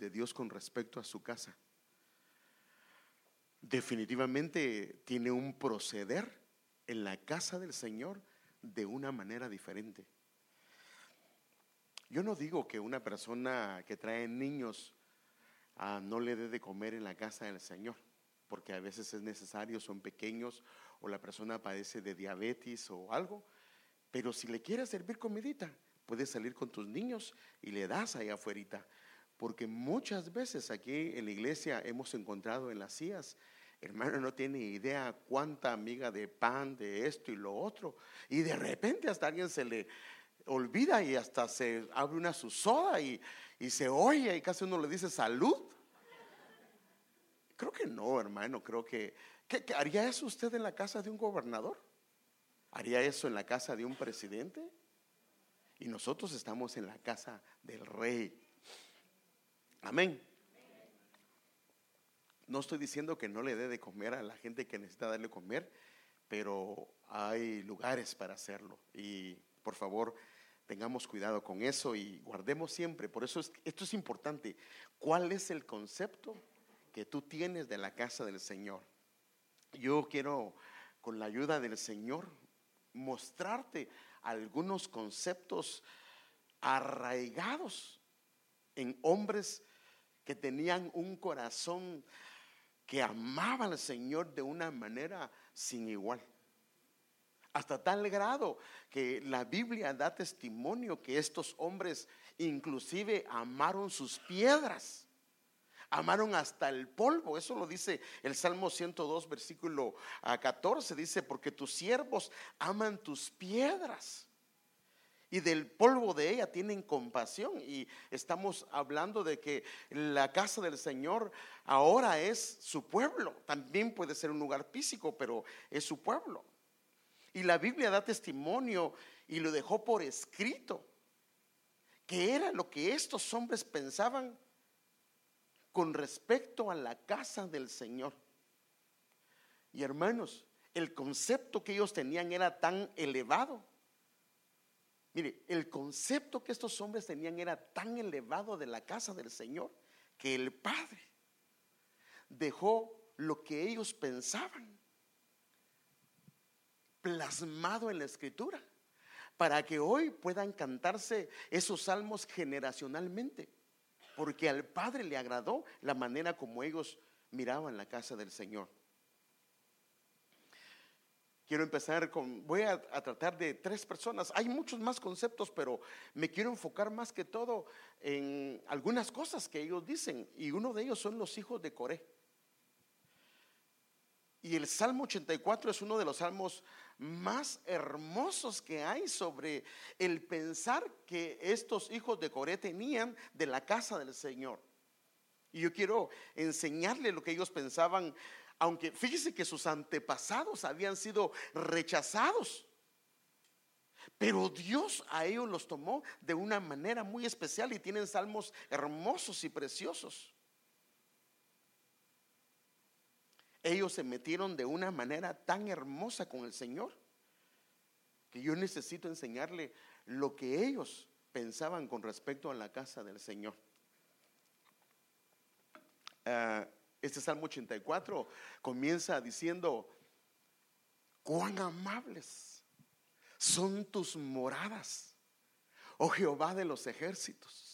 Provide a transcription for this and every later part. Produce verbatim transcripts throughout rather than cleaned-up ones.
de Dios con respecto a su casa, definitivamente tiene un proceder en la casa del Señor de una manera diferente. Yo no digo que una persona que trae niños ah, no le dé de comer en la casa del Señor, porque a veces es necesario, son pequeños o la persona padece de diabetes o algo, pero si le quieres servir comidita, puedes salir con tus niños y le das allá afuerita, porque muchas veces aquí en la iglesia hemos encontrado en las sillas, hermano, no tiene idea cuánta miga de pan, de esto y lo otro, y de repente hasta alguien se le olvida y hasta se abre una susoda y, y se oye y casi uno le dice salud. Creo que no, hermano, creo que, que, que ¿haría eso usted en la casa de un gobernador? ¿Haría eso en la casa de un presidente? Y nosotros estamos en la casa del Rey. Amén. No estoy diciendo que no le dé de comer a la gente que necesita darle comer, pero hay lugares para hacerlo. Y por favor, tengamos cuidado con eso y guardemos siempre. Por eso es, esto es importante. ¿Cuál es el concepto que tú tienes de la casa del Señor? Yo quiero, con la ayuda del Señor, mostrarte algunos conceptos arraigados en hombres que tenían un corazón que amaba al Señor de una manera sin igual, hasta tal grado que la Biblia da testimonio que estos hombres inclusive amaron sus piedras, amaron hasta el polvo. Eso lo dice el Salmo ciento dos versículo catorce, dice: porque tus siervos aman tus piedras y del polvo de ella tienen compasión. Y estamos hablando de que la casa del Señor ahora es su pueblo. También puede ser un lugar físico, pero es su pueblo. Y la Biblia da testimonio y lo dejó por escrito, que era lo que estos hombres pensaban con respecto a la casa del Señor. Y hermanos, el concepto que ellos tenían era tan elevado. Mire, el concepto que estos hombres tenían era tan elevado de la casa del Señor, que el Padre dejó lo que ellos pensaban plasmado en la Escritura, para que hoy puedan cantarse esos salmos generacionalmente, porque al Padre le agradó la manera como ellos miraban la casa del Señor. Quiero empezar con, voy a, a tratar de tres personas. Hay muchos más conceptos, pero me quiero enfocar más que todo en algunas cosas que ellos dicen. Y uno de ellos son los hijos de Coré. Y el Salmo ochenta y cuatro es uno de los salmos más hermosos que hay sobre el pensar que estos hijos de Coré tenían de la casa del Señor. Y yo quiero enseñarle lo que ellos pensaban. Aunque fíjese que sus antepasados habían sido rechazados, pero Dios a ellos los tomó de una manera muy especial y tienen salmos hermosos y preciosos. Ellos se metieron de una manera tan hermosa con el Señor, que yo necesito enseñarle lo que ellos pensaban con respecto a la casa del Señor. Ah uh, Este Salmo ochenta y cuatro comienza diciendo: cuán amables son tus moradas, oh Jehová de los ejércitos.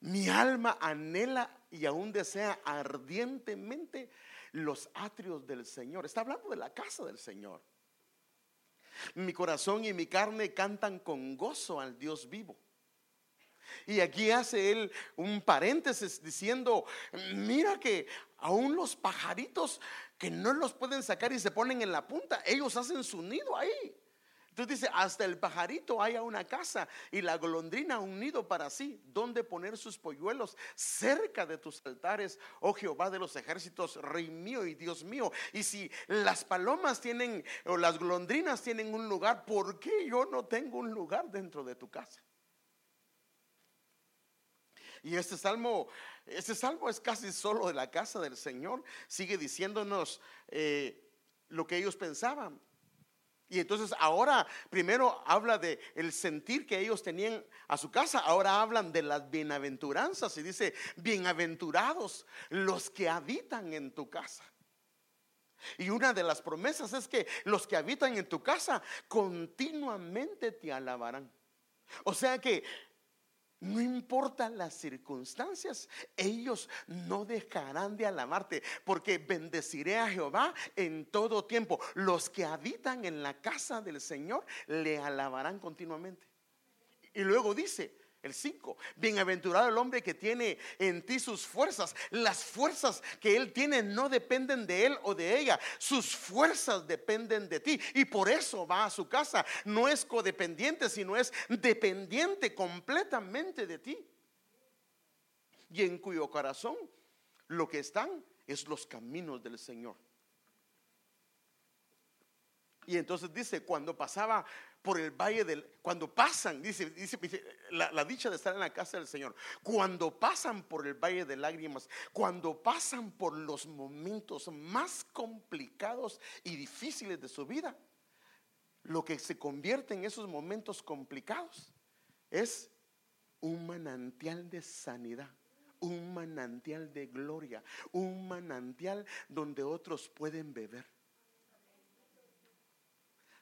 Mi alma anhela y aún desea ardientemente los atrios del Señor. Está hablando de la casa del Señor. Mi corazón y mi carne cantan con gozo al Dios vivo. Y aquí hace él un paréntesis diciendo: mira que aún los pajaritos que no los pueden sacar y se ponen en la punta, ellos hacen su nido ahí. Entonces dice, hasta el pajarito haya una casa y la golondrina un nido para sí, donde poner sus polluelos, cerca de tus altares, oh Jehová de los ejércitos, Rey mío y Dios mío. Y si las palomas tienen o las golondrinas tienen un lugar, ¿por qué yo no tengo un lugar dentro de tu casa? Y este salmo, este salmo es casi solo de la casa del Señor. Sigue diciéndonos eh, lo que ellos pensaban. Y entonces ahora primero habla de el sentir que ellos tenían a su casa. Ahora hablan de las bienaventuranzas y dice: bienaventurados los que habitan en tu casa. Y una de las promesas es que los que habitan en tu casa continuamente te alabarán. O sea que no importa las circunstancias, ellos no dejarán de alabarte, porque bendeciré a Jehová en todo tiempo. Los que habitan en la casa del Señor le alabarán continuamente. Y luego dice el cinco: bienaventurado el hombre que tiene en ti sus fuerzas. Las fuerzas que él tiene no dependen de él o de ella, sus fuerzas dependen de ti, y por eso va a su casa. No es codependiente, sino es dependiente completamente de ti, y en cuyo corazón lo que están es los caminos del Señor. Y entonces dice, cuando pasaba por el valle del, cuando pasan, dice, dice la, la dicha de estar en la casa del Señor, cuando pasan por el valle de lágrimas, cuando pasan por los momentos más complicados y difíciles de su vida, lo que se convierte en esos momentos complicados es un manantial de sanidad, un manantial de gloria, un manantial donde otros pueden beber.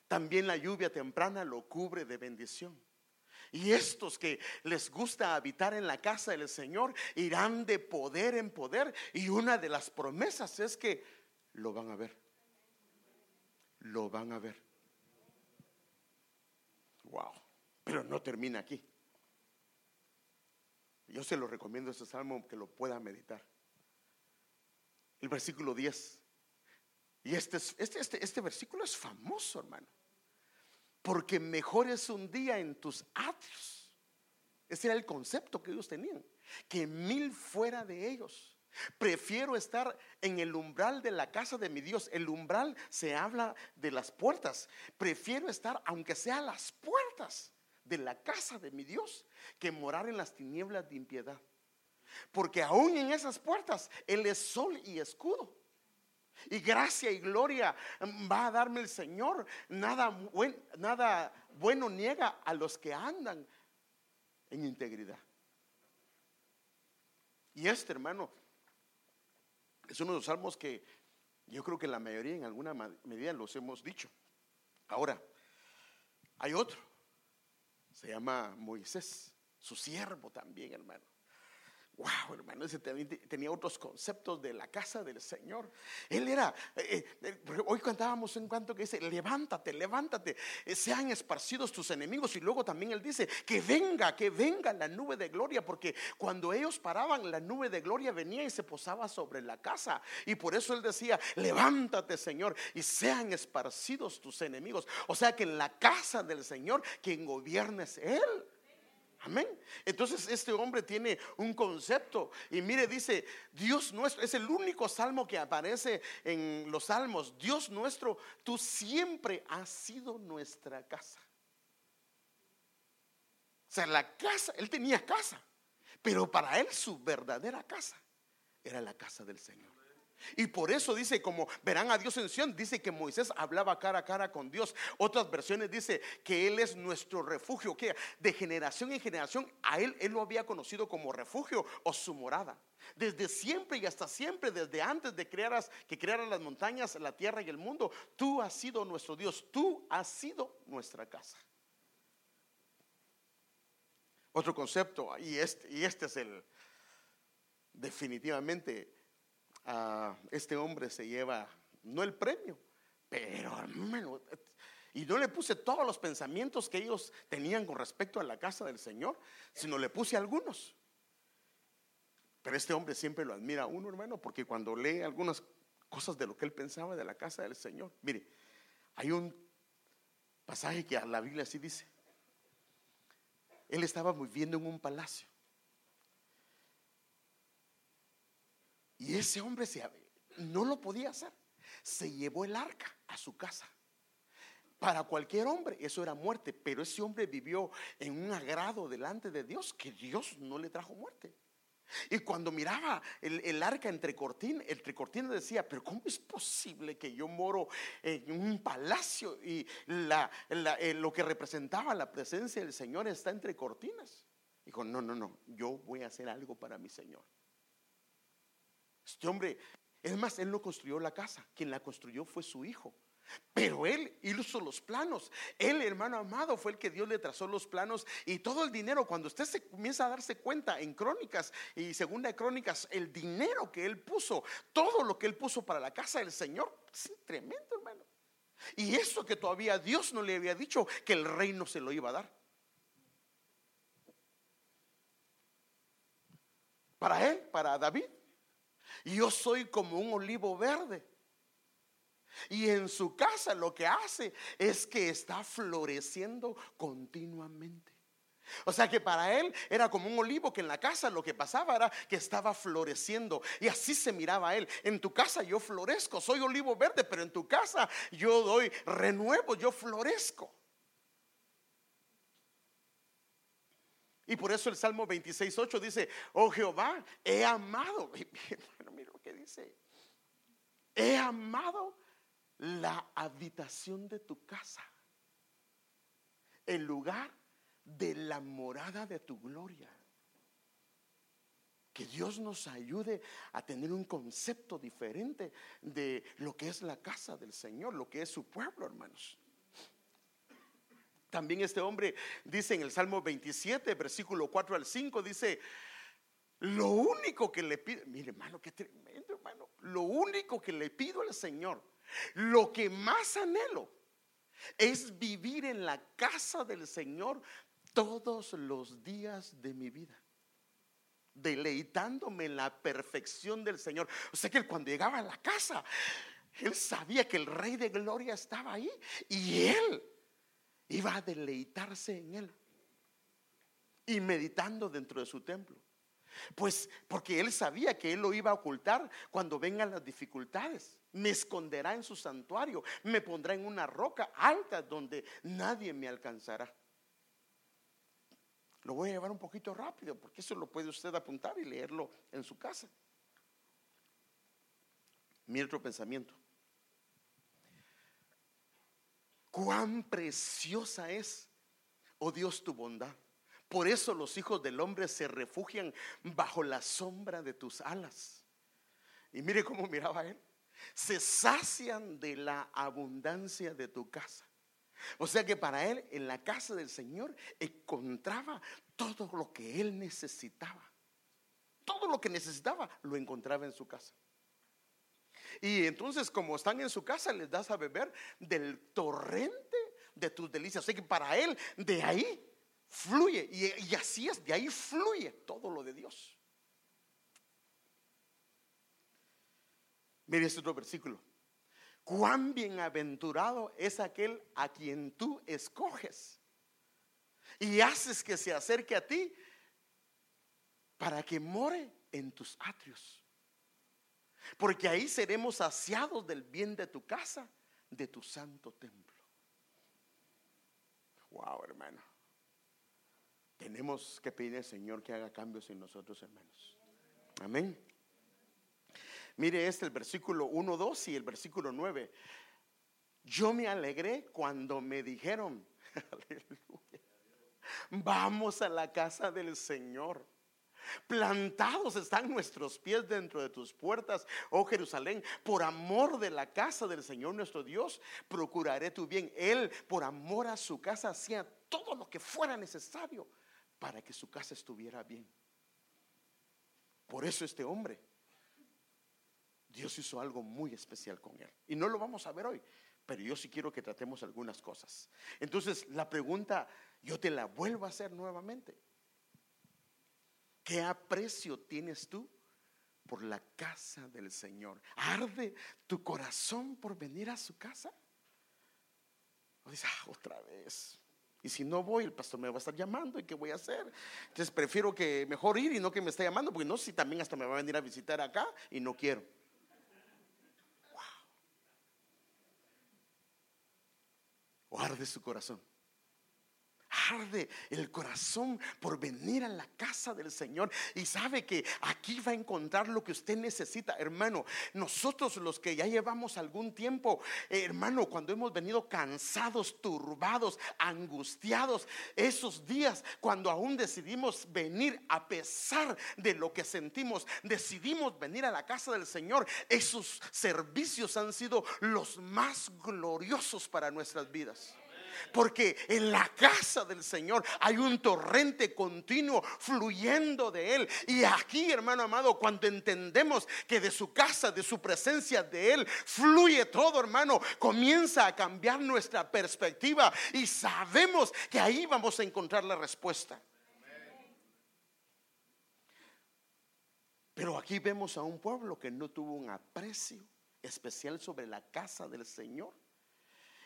También la lluvia temprana lo cubre de bendición. Y estos que les gusta habitar en la casa del Señor irán de poder en poder. Y una de las promesas es que lo van a ver. Lo van a ver. Wow. Pero no termina aquí. Yo se lo recomiendo este salmo, que lo pueda meditar. El versículo diez. Y este, este, este, este versículo es famoso, hermano. Porque mejor es un día en tus atrios. Ese era el concepto que ellos tenían, que mil fuera de ellos. Prefiero estar en el umbral de la casa de mi Dios. El umbral se habla de las puertas. Prefiero estar, aunque sea a las puertas de la casa de mi Dios, que morar en las tinieblas de impiedad. Porque aún en esas puertas Él es sol y escudo. Y gracia y gloria va a darme el Señor. Nada, buen, nada bueno niega a los que andan en integridad. Y este, hermano, es uno de los salmos que yo creo que la mayoría en alguna medida los hemos dicho. Ahora, hay otro, se llama Moisés, su siervo también, hermano. Wow, hermano, ese tenía otros conceptos de la casa del Señor. Él era, eh, eh, hoy cantábamos un canto que dice: levántate, levántate, eh, sean esparcidos tus enemigos. Y luego también él dice: que venga, que venga la nube de gloria. Porque cuando ellos paraban, la nube de gloria venía y se posaba sobre la casa. Y por eso él decía: levántate, Señor, y sean esparcidos tus enemigos. O sea que en la casa del Señor quien gobierna es Él. Amén. Entonces este hombre tiene un concepto. Y mire, dice: Dios nuestro. Es el único salmo que aparece en los salmos. Dios nuestro, tú siempre has sido nuestra casa. O sea, la casa, él tenía casa, pero para él su verdadera casa era la casa del Señor. Y por eso dice, como verán a Dios en Sion, dice que Moisés hablaba cara a cara con Dios. Otras versiones dice que Él es nuestro refugio, que de generación en generación a Él, Él lo había conocido como refugio o su morada. Desde siempre y hasta siempre, desde antes de crearas, que crearan las montañas, la tierra y el mundo, tú has sido nuestro Dios, tú has sido nuestra casa. Otro concepto, y este, y este es el definitivamente. Uh, este hombre se lleva no el premio, pero hermano, y no le puse todos los pensamientos que ellos tenían con respecto a la casa del Señor, sino le puse algunos. Pero este hombre siempre lo admira a uno, hermano, porque cuando lee algunas cosas de lo que él pensaba de la casa del Señor, mire, hay un pasaje que a la Biblia así dice: él estaba viviendo en un palacio. Y ese hombre se, no lo podía hacer. Se llevó el arca a su casa. Para cualquier hombre eso era muerte, pero ese hombre vivió en un agrado delante de Dios, que Dios no le trajo muerte. Y cuando miraba el, el arca entre cortinas, el tricortina decía: pero ¿cómo es posible que yo moro en un palacio? Y la, la, eh, lo que representaba la presencia del Señor está entre cortinas. Dijo: no, no, no, yo voy a hacer algo para mi Señor. Este hombre, es más, él no construyó la casa, quien la construyó fue su hijo. Pero él hizo los planos. Él, hermano amado, fue el que Dios le trazó los planos. Y todo el dinero, cuando usted se comienza a darse cuenta en Crónicas y Segunda de Crónicas, el dinero que él puso, todo lo que él puso para la casa del Señor, es tremendo, hermano. Y eso que todavía Dios no le había dicho que el reino se lo iba a dar. Para él, para David: yo soy como un olivo verde. Y en su casa lo que hace es que está floreciendo continuamente. O sea que para él era como un olivo que en la casa lo que pasaba era que estaba floreciendo. Y así se miraba él: en tu casa yo florezco, soy olivo verde, pero en tu casa yo doy renuevo, yo florezco. Y por eso el Salmo veintiséis ocho dice: oh Jehová, he amado. Bueno, mira lo que dice: he amado la habitación de tu casa, el lugar de la morada de tu gloria. Que Dios nos ayude a tener un concepto diferente de lo que es la casa del Señor, lo que es su pueblo, hermanos. También este hombre dice en el Salmo veintisiete, versículo cuatro al cinco, dice: lo único que le pido, mire, hermano, qué tremendo, hermano, lo único que le pido al Señor, lo que más anhelo, es vivir en la casa del Señor todos los días de mi vida, deleitándome en la perfección del Señor. O sea que él, cuando llegaba a la casa, él sabía que el Rey de Gloria estaba ahí y él iba a deleitarse en él y meditando dentro de su templo. Pues porque él sabía que él lo iba a ocultar cuando vengan las dificultades. Me esconderá en su santuario, me pondrá en una roca alta donde nadie me alcanzará. Lo voy a llevar un poquito rápido porque eso lo puede usted apuntar y leerlo en su casa. Mira otro pensamiento: cuán preciosa es, oh Dios, tu bondad. Por eso los hijos del hombre se refugian bajo la sombra de tus alas. Y mire cómo miraba él: se sacian de la abundancia de tu casa. O sea que para él, en la casa del Señor encontraba todo lo que él necesitaba. Todo lo que necesitaba lo encontraba en su casa. Y entonces, como están en su casa, les das a beber del torrente de tus delicias. O sea que para él, de ahí fluye, y, y así es, de ahí fluye todo lo de Dios. Mire este otro versículo: cuán bienaventurado es aquel a quien tú escoges y haces que se acerque a ti para que more en tus atrios, porque ahí seremos saciados del bien de tu casa, de tu santo templo. Wow, hermano. Tenemos que pedir al Señor que haga cambios en nosotros, hermanos. Amén. Mire este, el versículo uno, dos y el versículo nueve. Yo me alegré cuando me dijeron: aleluya, vamos a la casa del Señor. Plantados están nuestros pies dentro de tus puertas, oh Jerusalén. Por amor de la casa del Señor nuestro Dios, procuraré tu bien. Él, por amor a su casa, hacía todo lo que fuera necesario para que su casa estuviera bien. Por eso este hombre, Dios hizo algo muy especial con él. Y no lo vamos a ver hoy, pero yo sí quiero que tratemos algunas cosas. Entonces la pregunta yo te la vuelvo a hacer nuevamente: ¿qué aprecio tienes tú por la casa del Señor? ¿Arde tu corazón por venir a su casa? O dices: ah, otra vez. Y si no voy, el pastor me va a estar llamando, ¿y qué voy a hacer? Entonces prefiero que mejor ir y no que me esté llamando, porque no, si también hasta me va a venir a visitar acá y no quiero. Wow. O arde su corazón. arde el corazón por venir a la casa del Señor y sabe que aquí va a encontrar lo que usted necesita, hermano. Nosotros los que ya llevamos algún tiempo, eh, hermano, cuando hemos venido cansados, turbados, angustiados, esos días cuando aún decidimos venir a pesar de lo que sentimos, decidimos venir a la casa del Señor, esos servicios han sido los más gloriosos para nuestras vidas. Porque en la casa del Señor hay un torrente continuo fluyendo de Él. Y aquí, hermano amado, cuando entendemos que de su casa, de su presencia, de Él fluye todo, hermano, comienza a cambiar nuestra perspectiva y sabemos que ahí vamos a encontrar la respuesta. Pero aquí vemos a un pueblo que no tuvo un aprecio especial sobre la casa del Señor.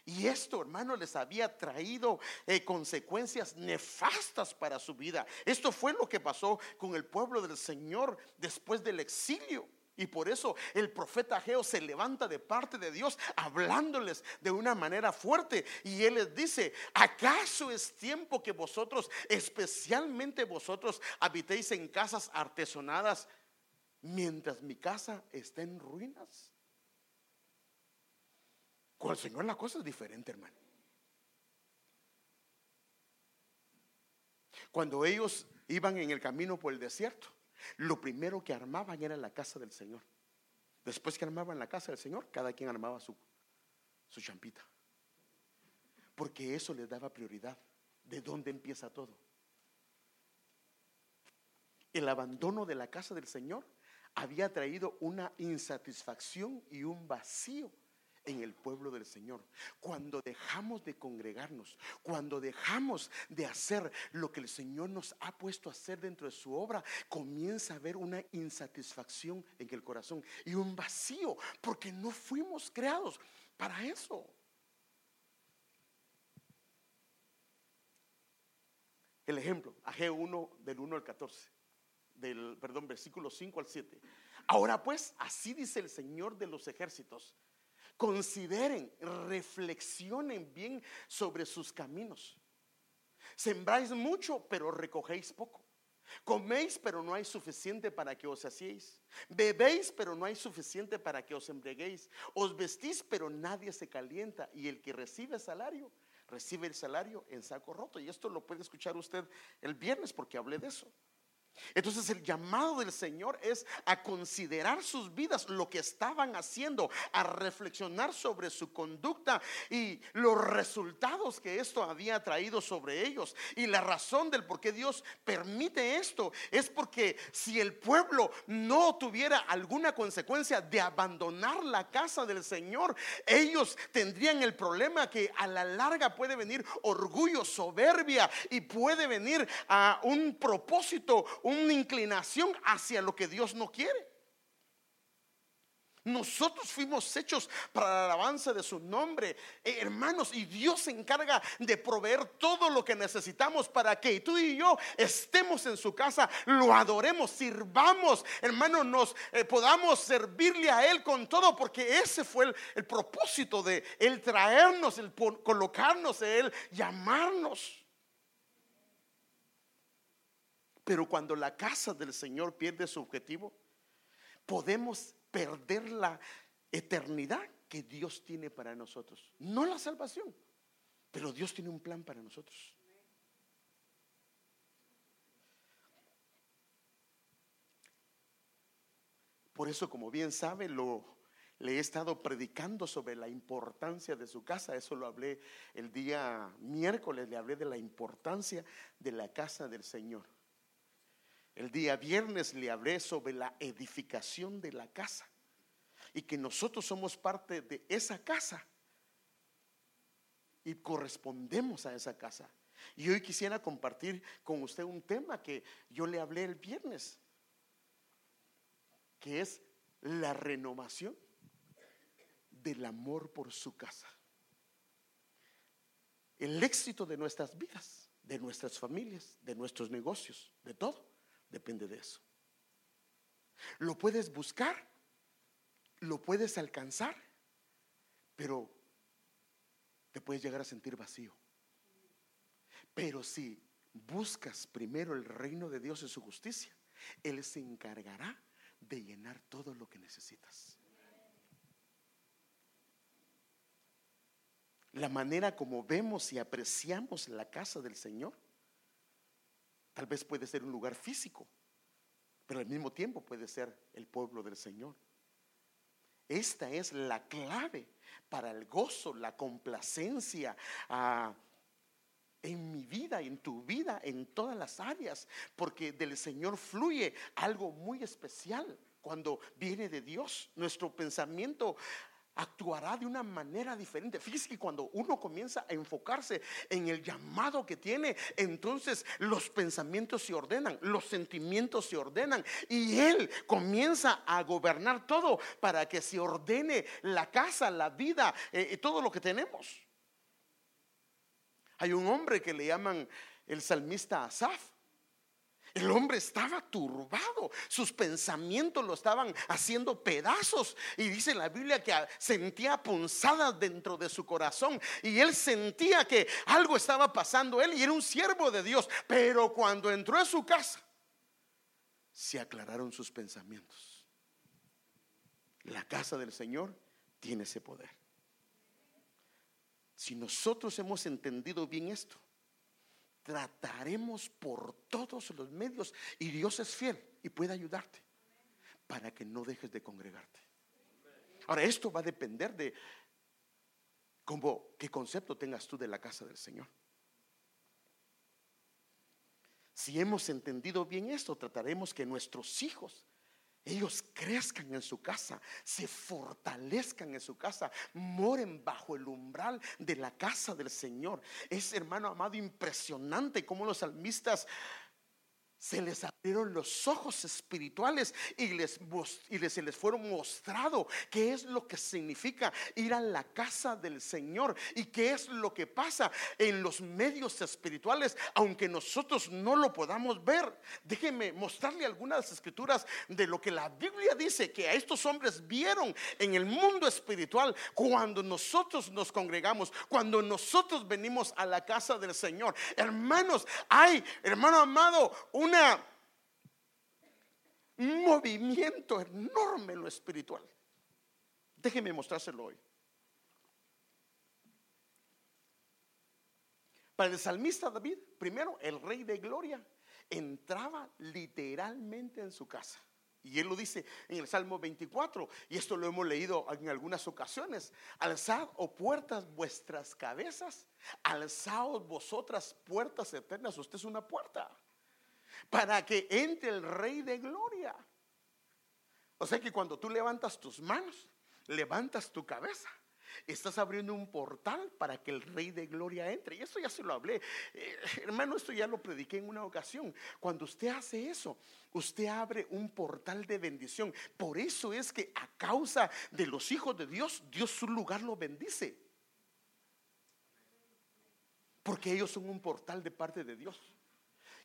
Y esto, hermano, les había traído eh, consecuencias nefastas para su vida. Esto fue lo que pasó con el pueblo del Señor después del exilio. Y por eso el profeta Ageo se levanta de parte de Dios hablándoles de una manera fuerte. Y él les dice: ¿acaso es tiempo que vosotros, especialmente vosotros, habitéis en casas artesonadas mientras mi casa está en ruinas? Con el Señor la cosa es diferente, hermano. Cuando ellos iban en el camino por el desierto, lo primero que armaban era la casa del Señor. Después que armaban la casa del Señor, cada quien armaba su, su champita. Porque eso les daba prioridad. ¿De dónde empieza todo? El abandono de la casa del Señor había traído una insatisfacción y un vacío en el pueblo del Señor. Cuando dejamos de congregarnos, cuando dejamos de hacer lo que el Señor nos ha puesto a hacer dentro de su obra, comienza a haber una insatisfacción en el corazón y un vacío, porque no fuimos creados para eso. El ejemplo, Ageo uno del uno al catorce, del perdón, versículo cinco al siete. Ahora pues, así dice el Señor de los ejércitos: consideren, reflexionen bien sobre sus caminos. Sembráis mucho, pero recogéis poco. Coméis, pero no hay suficiente para que os saciéis. Bebéis, pero no hay suficiente para que os embriaguéis. Os vestís, pero nadie se calienta. Y el que recibe salario, recibe el salario en saco roto. Y esto lo puede escuchar usted el viernes, porque hablé de eso. Entonces el llamado del Señor es a considerar sus vidas, lo que estaban haciendo, a reflexionar sobre su conducta y los resultados que esto había traído sobre ellos. Y la razón del por qué Dios permite esto es porque si el pueblo no tuviera alguna consecuencia de abandonar la casa del Señor, ellos tendrían el problema que a la larga puede venir orgullo, soberbia, y puede venir a un propósito, una inclinación hacia lo que Dios no quiere. Nosotros fuimos hechos para la alabanza de su nombre, eh, hermanos, y Dios se encarga de proveer todo lo que necesitamos para que tú y yo estemos en su casa, lo adoremos, sirvamos, hermanos, nos eh, podamos servirle a Él con todo, porque ese fue el, el propósito de Él traernos, el colocarnos, Él llamarnos. Pero cuando la casa del Señor pierde su objetivo, podemos perder la eternidad que Dios tiene para nosotros. No la salvación, pero Dios tiene un plan para nosotros. Por eso, como bien sabe, lo, le he estado predicando sobre la importancia de su casa. Eso lo hablé el día miércoles, le hablé de la importancia de la casa del Señor. El día viernes le hablé sobre la edificación de la casa y que nosotros somos parte de esa casa y correspondemos a esa casa. Y hoy quisiera compartir con usted un tema que yo le hablé el viernes, que es la renovación del amor por su casa. El éxito de nuestras vidas, de nuestras familias, de nuestros negocios, de todo depende de eso. Lo puedes buscar, lo puedes alcanzar, pero te puedes llegar a sentir vacío. Pero si buscas primero el reino de Dios y su justicia, Él se encargará de llenar todo lo que necesitas. La manera como vemos y apreciamos la casa del Señor, tal vez puede ser un lugar físico, pero al mismo tiempo puede ser el pueblo del Señor. Esta es la clave para el gozo, la complacencia ah, en mi vida, en tu vida, en todas las áreas, porque del Señor fluye algo muy especial. Cuando viene de Dios, nuestro pensamiento actuará de una manera diferente. Fíjese que cuando uno comienza a enfocarse en el llamado que tiene, entonces los pensamientos se ordenan, los sentimientos se ordenan, y Él comienza a gobernar todo para que se ordene la casa, la vida, eh, todo lo que tenemos. Hay un hombre que le llaman el salmista Asaf. El hombre estaba turbado, sus pensamientos lo estaban haciendo pedazos, y dice la Biblia que sentía punzadas dentro de su corazón, y él sentía que algo estaba pasando. Él y era un siervo de Dios, pero cuando entró a su casa se aclararon sus pensamientos. La casa del Señor tiene ese poder. Si nosotros hemos entendido bien esto, trataremos por todos los medios, y Dios es fiel y puede ayudarte para que no dejes de congregarte. Ahora, esto va a depender de cómo, qué concepto tengas tú de la casa del Señor. Si hemos entendido bien esto, trataremos que nuestros hijos, ellos crezcan en su casa, se fortalezcan en su casa, moren bajo el umbral de la casa del Señor. Es, hermano amado, impresionante cómo los salmistas se les abrieron los ojos espirituales y les, y les, se les fueron mostrado qué es lo que significa ir a la casa del Señor y qué es lo que pasa en los medios espirituales, aunque nosotros no lo podamos ver. Déjenme mostrarle algunas escrituras de lo que la Biblia dice que a estos hombres vieron en el mundo espiritual cuando nosotros nos congregamos, cuando nosotros venimos a la casa del Señor. Hermanos, hay, hermano amado, una un movimiento enorme en lo espiritual. Déjeme mostrárselo hoy. Para el salmista David, primero, el rey de gloria entraba literalmente en su casa, y él lo dice en el Salmo veinticuatro, y esto lo hemos leído en algunas ocasiones: alzad, oh puertas, vuestras cabezas, alzaos vosotras, puertas eternas. Usted es una puerta para que entre el rey de gloria. O sea que cuando tú levantas tus manos, levantas tu cabeza, estás abriendo un portal para que el rey de gloria entre. Y esto ya se lo hablé, eh, hermano, esto ya lo prediqué en una ocasión. Cuando usted hace eso, usted abre un portal de bendición. Por eso es que a causa de los hijos de Dios, Dios su lugar lo bendice, porque ellos son un portal de parte de Dios.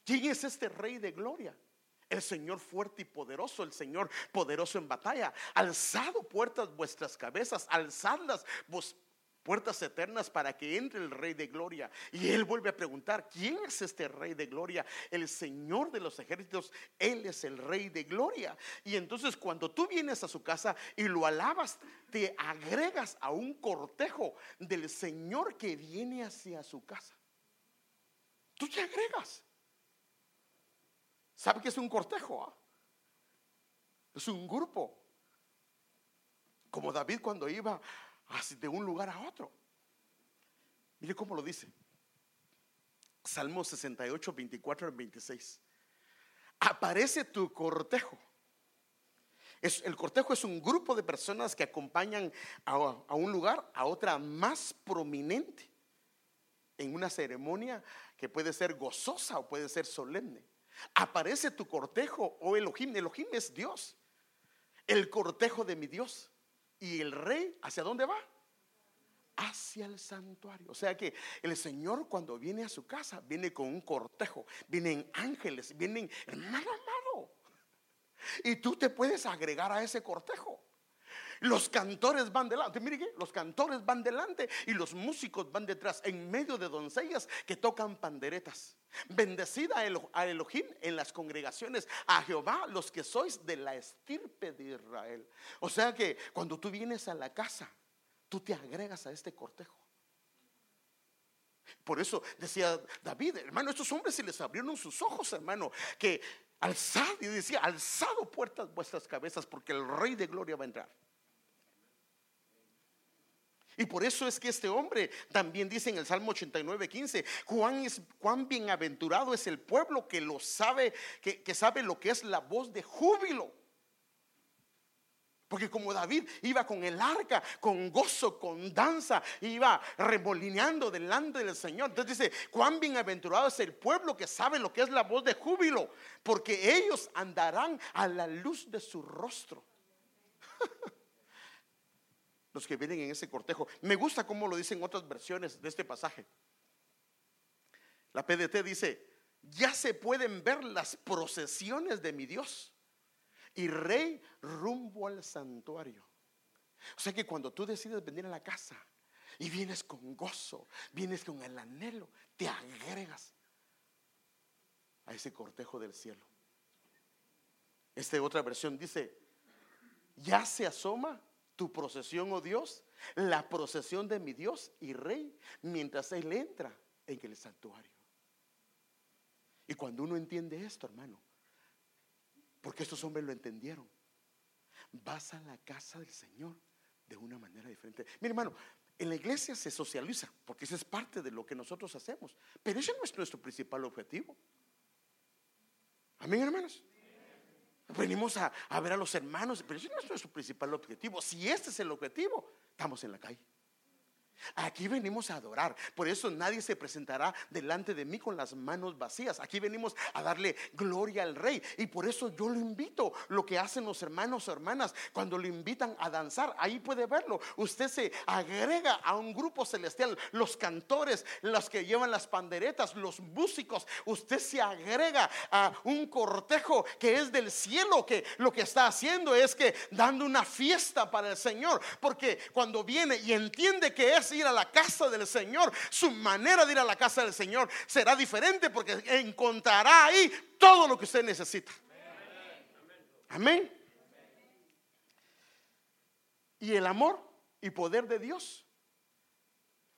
¿Quién es este rey de gloria? El Señor fuerte y poderoso, el Señor poderoso en batalla. Alzado puertas vuestras cabezas, alzadlas vos, puertas eternas, para que entre el rey de gloria. Y él vuelve a preguntar: ¿quién es este rey de gloria? El Señor de los ejércitos, Él es el rey de gloria. Y entonces cuando tú vienes a su casa y lo alabas, te agregas a un cortejo del Señor que viene hacia su casa. Tú te agregas. ¿Sabe qué es un cortejo? Es un grupo. Como David cuando iba de un lugar a otro. Mire cómo lo dice. Salmo sesenta y ocho, veinticuatro al veintiséis. Aparece tu cortejo. Es, el cortejo es un grupo de personas que acompañan a, a un lugar, a otra más prominente, en una ceremonia que puede ser gozosa o puede ser solemne. Aparece tu cortejo, oh Elohim. Elohim es Dios, el cortejo de mi Dios. Y el rey, ¿hacia dónde va? Hacia el santuario. O sea que el Señor, cuando viene a su casa, viene con un cortejo. Vienen ángeles, vienen, hermano amado, y tú te puedes agregar a ese cortejo. Los cantores van delante, mire que los cantores van delante y los músicos van detrás, en medio de doncellas que tocan panderetas. Bendecida a Elohim en las congregaciones, a Jehová los que sois de la estirpe de Israel. O sea que cuando tú vienes a la casa, tú te agregas a este cortejo. Por eso decía David, hermano, estos hombres se les abrieron sus ojos, hermano, que alzad, y decía, alzado puertas vuestras cabezas, porque el Rey de Gloria va a entrar. Y por eso es que este hombre también dice en el Salmo ochenta y nueve, quince, cuán, es, cuán bienaventurado es el pueblo que lo sabe, que, que sabe lo que es la voz de júbilo. Porque como David iba con el arca, con gozo, con danza, iba remolineando delante del Señor. Entonces dice, cuán bienaventurado es el pueblo que sabe lo que es la voz de júbilo, porque ellos andarán a la luz de su rostro. Los que vienen en ese cortejo. Me gusta cómo lo dicen otras versiones de este pasaje. La P D T dice: ya se pueden ver las procesiones de mi Dios y Rey rumbo al santuario. O sea que cuando tú decides venir a la casa y vienes con gozo, vienes con el anhelo, te agregas a ese cortejo del cielo. Esta otra versión dice: ya se asoma tu procesión, oh Dios, la procesión de mi Dios y Rey, mientras Él entra en el santuario. Y cuando uno entiende esto, hermano, porque estos hombres lo entendieron, vas a la casa del Señor de una manera diferente. Mira, hermano, en la iglesia se socializa, porque eso es parte de lo que nosotros hacemos, pero ese no es nuestro principal objetivo. Amén, hermanos. Venimos a, a ver a los hermanos, pero ese no es nuestro principal objetivo. Si este es el objetivo, estamos en la calle. Aquí venimos a adorar. Por eso nadie se presentará delante de mí con las manos vacías. Aquí venimos a darle gloria al Rey. Y por eso yo lo invito. Lo que hacen los hermanos o hermanas cuando lo invitan a danzar, ahí puede verlo. Usted se agrega a un grupo celestial. Los cantores, los que llevan las panderetas, los músicos. Usted se agrega a un cortejo que es del cielo, que lo que está haciendo es que dando una fiesta para el Señor. Porque cuando viene y entiende que es ir a la casa del Señor, su manera de ir a la casa del Señor será diferente, porque encontrará ahí todo lo que usted necesita. Amén. Y el amor y poder de Dios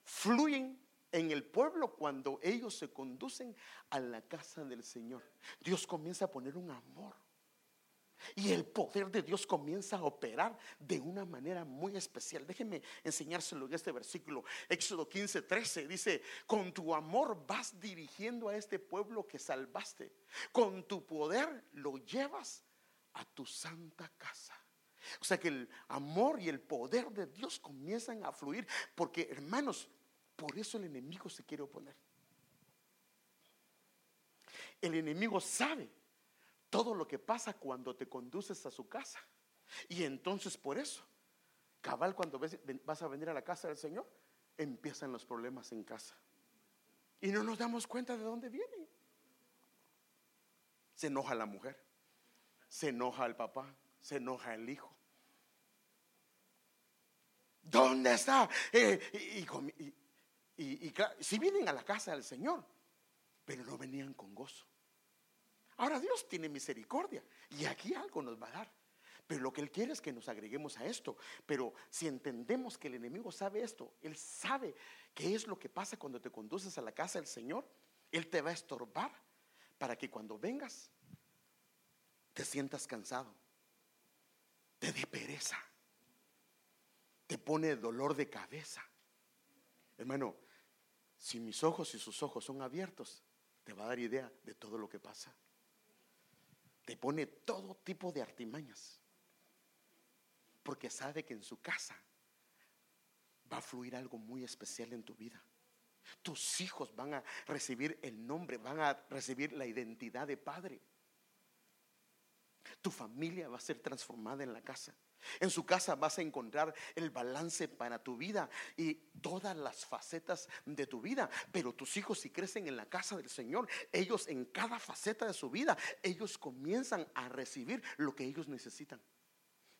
fluyen en el pueblo cuando ellos se conducen a la casa del Señor. Dios comienza a poner un amor y el poder de Dios comienza a operar de una manera muy especial. Déjenme enseñárselo en este versículo. Éxodo quince, trece dice: con tu amor vas dirigiendo a este pueblo que salvaste, con tu poder lo llevas a tu santa casa. O sea que el amor y el poder de Dios comienzan a fluir, porque, hermanos, por eso el enemigo se quiere oponer. El enemigo sabe todo lo que pasa cuando te conduces a su casa. Y entonces por eso, cabal, cuando ves, vas a venir a la casa del Señor, empiezan los problemas en casa. Y no nos damos cuenta de dónde vienen. Se enoja la mujer, se enoja el papá, se enoja el hijo. ¿Dónde está? Eh, y, y, y, y, y si vienen a la casa del Señor, pero no venían con gozo. Ahora Dios tiene misericordia y aquí algo nos va a dar, pero lo que Él quiere es que nos agreguemos a esto. Pero si entendemos que el enemigo sabe esto, Él sabe qué es lo que pasa cuando te conduces a la casa del Señor. Él te va a estorbar para que cuando vengas te sientas cansado, te dé pereza, te pone dolor de cabeza. Hermano, si mis ojos y sus ojos son abiertos, te va a dar idea de todo lo que pasa. Te pone todo tipo de artimañas, porque sabe que en su casa va a fluir algo muy especial en tu vida. Tus hijos van a recibir el nombre, van a recibir la identidad de padre. Tu familia va a ser transformada en la casa. En su casa vas a encontrar el balance para tu vida y todas las facetas de tu vida. Pero tus hijos, si crecen en la casa del Señor, ellos en cada faceta de su vida, ellos comienzan a recibir lo que ellos necesitan.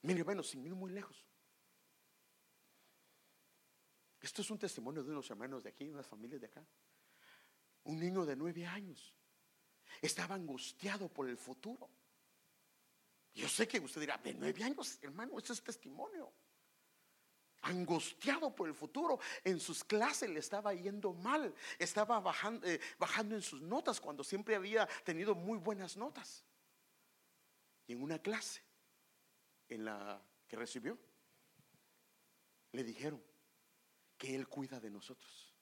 Mire, hermano, sin ir muy lejos, Esto es un testimonio de unos hermanos de aquí, unas familias de acá. Un niño de nueve años estaba angustiado por el futuro. Yo sé que usted dirá, de nueve años, hermano, ese es testimonio. Angustiado por el futuro. En sus clases le estaba yendo mal. Estaba bajando, eh, bajando en sus notas cuando siempre había tenido muy buenas notas. Y en una clase, en la que recibió, le dijeron que Él cuida de nosotros.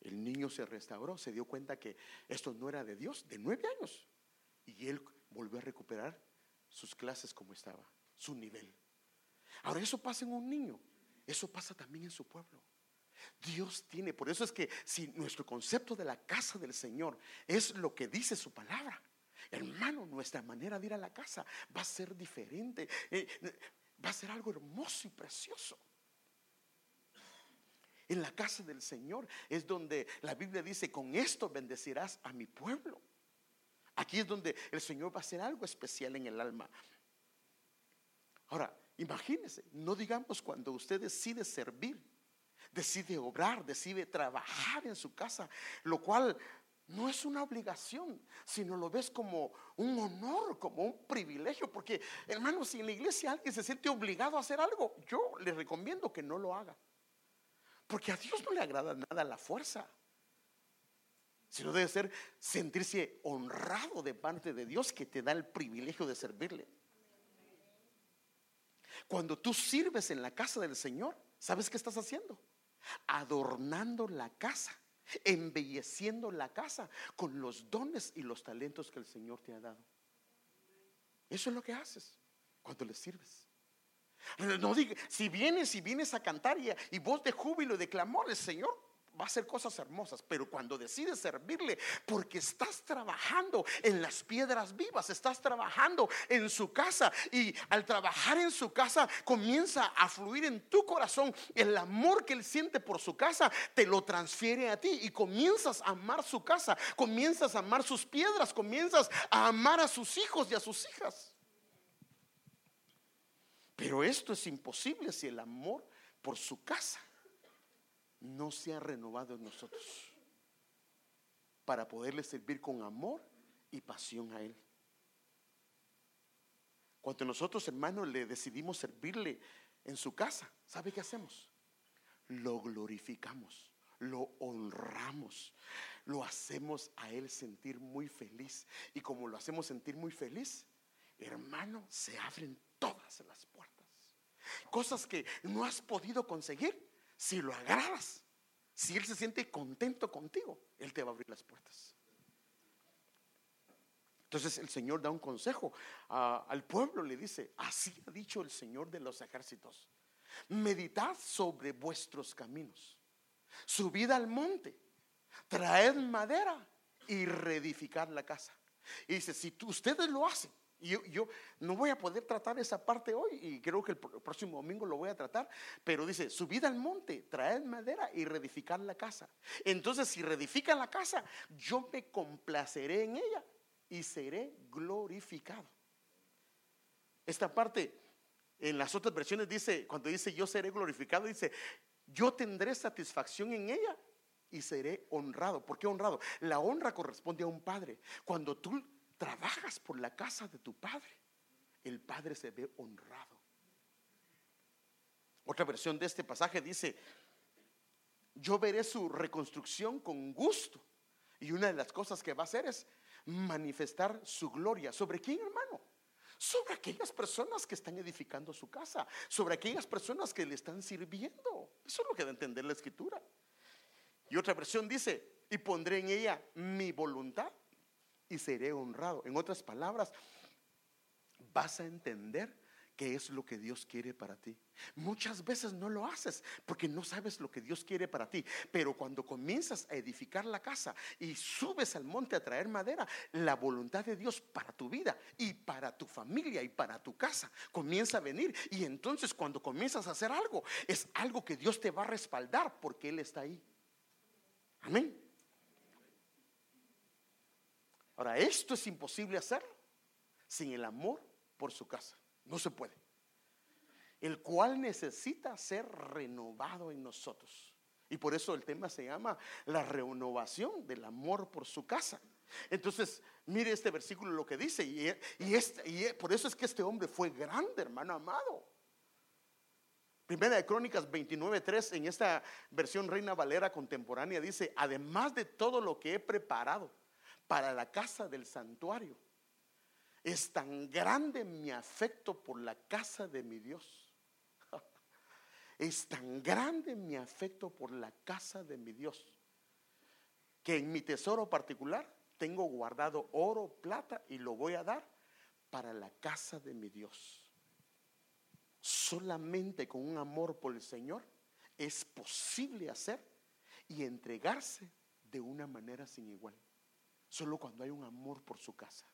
El niño se restauró, se dio cuenta que esto no era de Dios, de nueve años. Y él volvió a recuperar sus clases como estaba, su nivel. Ahora eso pasa en un niño, eso pasa también en su pueblo. Dios tiene, por eso es que si nuestro concepto de la casa del Señor es lo que dice su palabra, hermano, nuestra manera de ir a la casa va a ser diferente, eh, va a ser algo hermoso y precioso. En la casa del Señor es donde la Biblia dice: con esto bendecirás a mi pueblo. Aquí es donde el Señor va a hacer algo especial en el alma. Ahora imagínense, no digamos cuando usted decide servir, decide obrar, decide trabajar en su casa, lo cual no es una obligación, sino lo ves como un honor, como un privilegio. Porque, hermanos, si en la iglesia alguien se siente obligado a hacer algo, yo le recomiendo que no lo haga, porque a Dios no le agrada nada la fuerza, sino debe ser sentirse honrado de parte de Dios, que te da el privilegio de servirle. Cuando tú sirves en la casa del Señor, ¿sabes qué estás haciendo? Adornando la casa, embelleciendo la casa con los dones y los talentos que el Señor te ha dado. Eso es lo que haces cuando le sirves. No digas, si vienes y vienes a cantar y, y voz de júbilo y de clamor, el Señor va a hacer cosas hermosas. Pero cuando decides servirle, porque estás trabajando en las piedras vivas, estás trabajando en su casa, y al trabajar en su casa comienza a fluir en tu corazón el amor que él siente por su casa, te lo transfiere a ti y comienzas a amar su casa, comienzas a amar sus piedras, comienzas a amar a sus hijos y a sus hijas. Pero esto es imposible si el amor por su casa no se ha renovado en nosotros para poderle servir con amor y pasión a Él. Cuando nosotros, hermanos, le decidimos servirle en su casa, ¿sabe qué hacemos? Lo glorificamos, lo honramos, lo hacemos a Él sentir muy feliz. Y como lo hacemos sentir muy feliz, hermano, se abren todas las puertas. Cosas que no has podido conseguir, si lo agradas, si Él se siente contento contigo, Él te va a abrir las puertas. Entonces el Señor da un consejo a, al pueblo, le dice: así ha dicho el Señor de los ejércitos, meditad sobre vuestros caminos, subid al monte, traed madera y reedificad la casa. Y dice, si tú, ustedes lo hacen, Yo, yo no voy a poder tratar esa parte hoy, y creo que el próximo domingo lo voy a tratar, pero dice: subid al monte, traed madera y reedificad la casa. Entonces si reedifican la casa, yo me complaceré en ella y seré glorificado. Esta parte en las otras versiones dice, cuando dice yo seré glorificado, dice yo tendré satisfacción en ella y seré honrado. ¿Por qué honrado? La honra corresponde a un padre. Cuando tú trabajas por la casa de tu padre, el padre se ve honrado. Otra versión de este pasaje dice: yo veré su reconstrucción con gusto. Y una de las cosas que va a hacer es manifestar su gloria. ¿Sobre quién, hermano? Sobre aquellas personas que están edificando su casa, sobre aquellas personas que le están sirviendo. Eso es lo que da a entender la escritura. Y otra versión dice: y pondré en ella mi voluntad y seré honrado. En otras palabras, vas a entender qué es lo que Dios quiere para ti. Muchas veces no lo haces porque no sabes lo que Dios quiere para ti, pero cuando comienzas a edificar la casa y subes al monte a traer madera, la voluntad de Dios para tu vida y para tu familia y para tu casa comienza a venir. Y entonces cuando comienzas a hacer algo, es algo que Dios te va a respaldar porque Él está ahí. Amén. Ahora, esto es imposible hacerlo sin el amor por su casa. No se puede. el cual necesita ser renovado en nosotros. Y por eso el tema se llama la renovación del amor por su casa. Entonces, mire este versículo lo que dice, y, y, este, y por eso es que este hombre fue grande, hermano amado. Primera de Crónicas veintinueve tres, en esta versión Reina Valera contemporánea, dice: además de todo lo que he preparado para la casa del santuario, es tan grande mi afecto por la casa de mi Dios. Es tan grande mi afecto por la casa de mi Dios, que en mi tesoro particular tengo guardado oro, plata, y lo voy a dar para la casa de mi Dios. Solamente con un amor por el Señor es posible hacer y entregarse de una manera sin igual. Solo cuando hay un amor por su casa,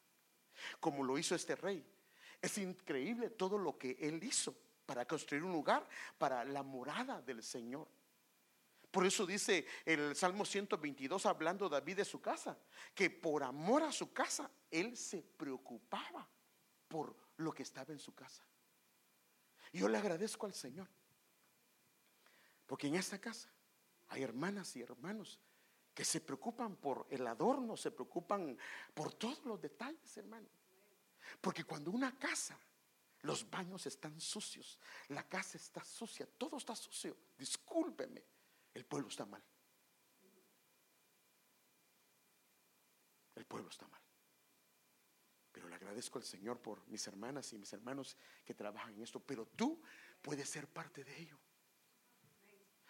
como lo hizo este rey. Es increíble todo lo que él hizo para construir un lugar para la morada del Señor. Por eso dice el Salmo ciento veintidós, hablando David de su casa, que por amor a su casa él se preocupaba por lo que estaba en su casa. Yo le agradezco al Señor, porque en esta casa hay hermanas y hermanos que se preocupan por el adorno, se preocupan por todos los detalles, hermano. Porque cuando una casa, los baños están sucios, la casa está sucia, todo está sucio, discúlpeme, el pueblo está mal. El pueblo está mal. Pero le agradezco al Señor por mis hermanas y mis hermanos que trabajan en esto, pero tú puedes ser parte de ello.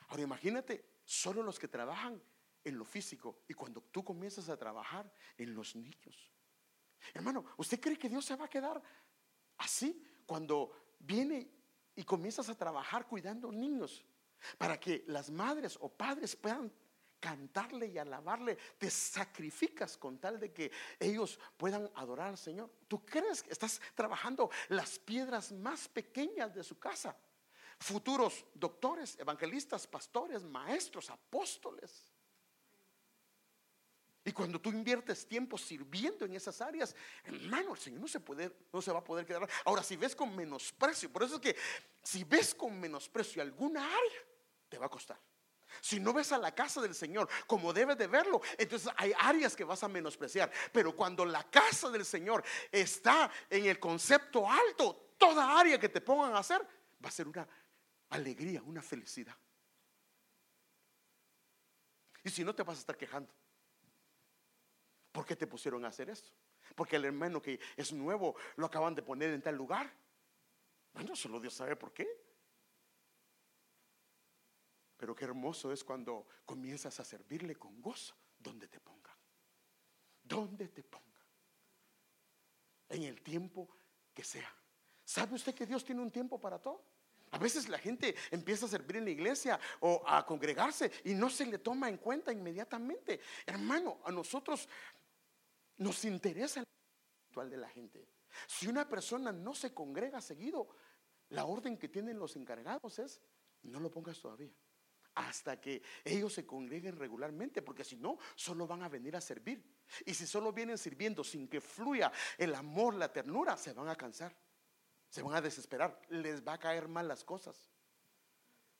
Ahora imagínate solo los que trabajan en lo físico, y cuando tú comienzas a trabajar en los niños. Hermano, ¿usted cree que Dios se va a quedar así cuando viene y comienzas a trabajar cuidando niños, para que las madres o padres puedan cantarle y alabarle? Te sacrificas con tal de que ellos puedan adorar al Señor. ¿Tú crees que estás trabajando las piedras más pequeñas de su casa? Futuros doctores, evangelistas, pastores, maestros, apóstoles. Y cuando tú inviertes tiempo sirviendo en esas áreas, hermano, el Señor no se puede, no se va a poder quedar. Ahora, si ves con menosprecio, por eso es que si ves con menosprecio alguna área, te va a costar. Si no ves a la casa del Señor como debes de verlo, entonces hay áreas que vas a menospreciar. Pero cuando la casa del Señor está en el concepto alto, toda área que te pongan a hacer va a ser una alegría, una felicidad. Y si no, te vas a estar quejando. ¿Por qué te pusieron a hacer esto? Porque el hermano que es nuevo lo acaban de poner en tal lugar. Bueno, solo Dios sabe por qué. Pero qué hermoso es cuando comienzas a servirle con gozo, donde te pongan, donde te pongan, en el tiempo que sea. ¿Sabe usted que Dios tiene un tiempo para todo? A veces la gente empieza a servir en la iglesia o a congregarse y no se le toma en cuenta inmediatamente. Hermano, a nosotros nos interesa el espiritual de la gente. Si una persona no se congrega seguido, la orden que tienen los encargados es: no lo pongas todavía hasta que ellos se congreguen regularmente, porque si no, solo van a venir a servir. Y si solo vienen sirviendo sin que fluya el amor, la ternura, se van a cansar, se van a desesperar, les va a caer mal las cosas.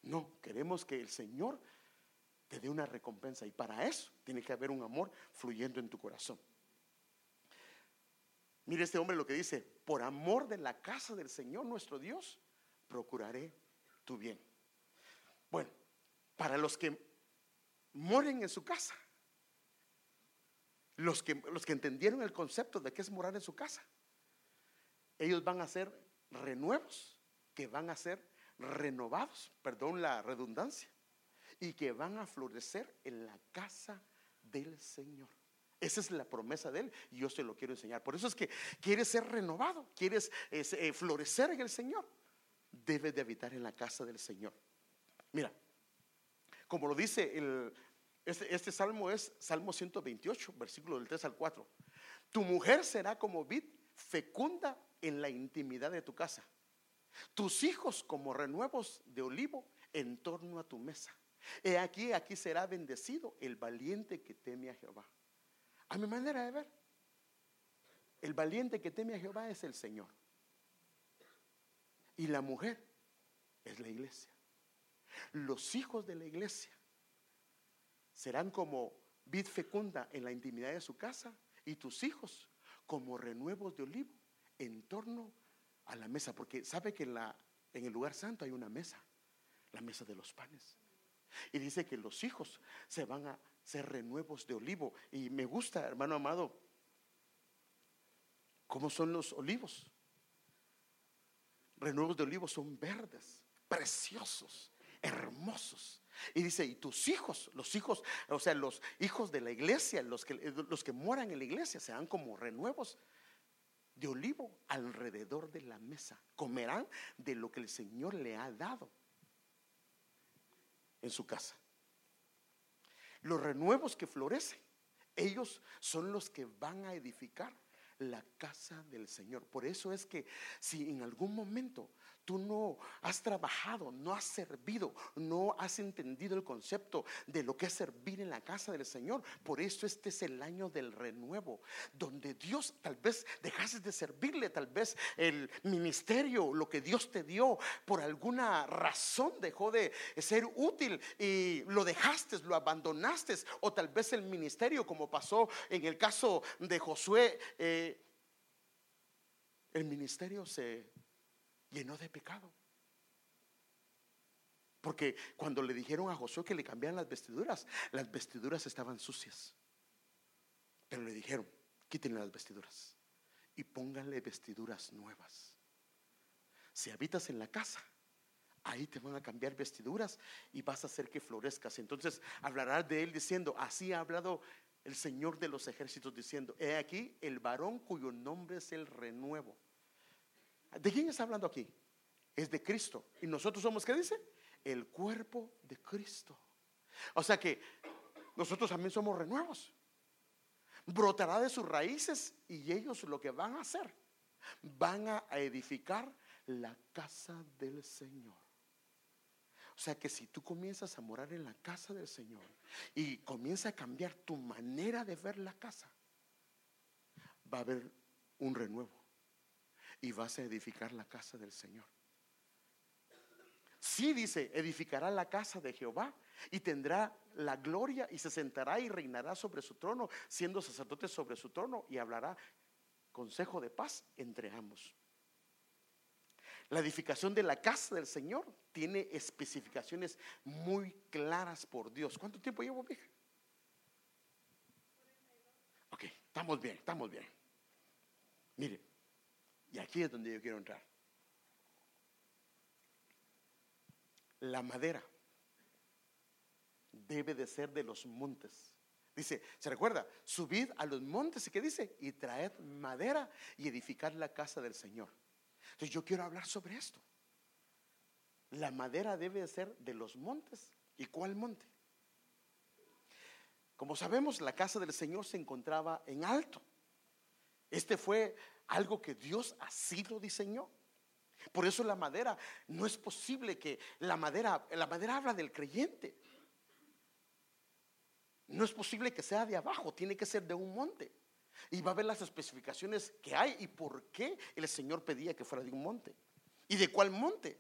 No, queremos que el Señor te dé una recompensa, y para eso tiene que haber un amor fluyendo en tu corazón. Mire este hombre lo que dice: por amor de la casa del Señor nuestro Dios, procuraré tu bien. Bueno, para los que moren en su casa, los que, los que entendieron el concepto de qué es morar en su casa, ellos van a ser renuevos, que van a ser renovados, perdón la redundancia, y que van a florecer en la casa del Señor. Esa es la promesa de Él, y yo se lo quiero enseñar. Por eso es que quieres ser renovado, quieres eh, florecer en el Señor, debes de habitar en la casa del Señor. Mira, como lo dice el, este, este salmo, es Salmo ciento veintiocho, versículo del tres al cuatro. Tu mujer será como vid fecunda en la intimidad de tu casa, tus hijos como renuevos de olivo en torno a tu mesa. He aquí, aquí será bendecido el valiente que teme a Jehová. A mi manera de ver, el valiente que teme a Jehová es el Señor. Y la mujer es la iglesia. Los hijos de la iglesia serán como vid fecunda en la intimidad de su casa, y tus hijos como renuevos de olivo en torno a la mesa. Porque sabe que en, la, en el lugar santo hay una mesa, la mesa de los panes. Y dice que los hijos se van a ser renuevos de olivo. Y me gusta, hermano amado, cómo son los olivos. Renuevos de olivo son verdes, preciosos, hermosos. Y dice, y tus hijos, los hijos, o sea, los hijos de la iglesia, los que, los que moran en la iglesia, serán como renuevos de olivo alrededor de la mesa. Comerán de lo que el Señor le ha dado en su casa. Los renuevos que florecen, ellos son los que van a edificar la casa del Señor. Por eso es que si en algún momento tú no has trabajado, no has servido, no has entendido el concepto de lo que es servir en la casa del Señor, por eso este es el año del renuevo, donde Dios, tal vez dejases de servirle, tal vez el ministerio, lo que Dios te dio, por alguna razón dejó de ser útil y lo dejaste, lo abandonaste, o tal vez el ministerio, como pasó en el caso de Josué, eh, el ministerio se llenó de pecado. Porque cuando le dijeron a Josué que le cambiaran las vestiduras, las vestiduras estaban sucias, pero le dijeron, quítenle las vestiduras y pónganle vestiduras nuevas. Si habitas en la casa, ahí te van a cambiar vestiduras y vas a hacer que florezcas. Entonces hablarás de él diciendo, así ha hablado el Señor de los ejércitos, diciendo, he aquí el varón cuyo nombre es el renuevo. ¿De quién está hablando aquí? Es de Cristo. Y nosotros somos, ¿qué dice? El cuerpo de Cristo. O sea que nosotros también somos renuevos. Brotará de sus raíces, y ellos lo que van a hacer, van a edificar la casa del Señor. O sea que si tú comienzas a morar en la casa del Señor y comienza a cambiar tu manera de ver la casa, va a haber un renuevo y vas a edificar la casa del Señor. Sí, dice, edificará la casa de Jehová y tendrá la gloria, y se sentará y reinará sobre su trono, siendo sacerdote sobre su trono, y hablará consejo de paz entre ambos. La edificación de la casa del Señor tiene especificaciones muy claras por Dios. ¿Cuánto tiempo llevo, mija? Ok, estamos bien, estamos bien. Mire, y aquí es donde yo quiero entrar. La madera debe de ser de los montes. Dice, ¿se recuerda? Subid a los montes, ¿y qué dice? Y traed madera y edificad la casa del Señor. Entonces yo quiero hablar sobre esto. La madera debe ser de los montes. ¿Y cuál monte? Como sabemos, la casa del Señor se encontraba en alto. Este fue algo que Dios así lo diseñó. Por eso la madera, no es posible que la madera, la madera habla del creyente. No es posible que sea de abajo, tiene que ser de un monte. Y va a ver las especificaciones que hay y por qué el Señor pedía que fuera de un monte. ¿Y de cuál monte?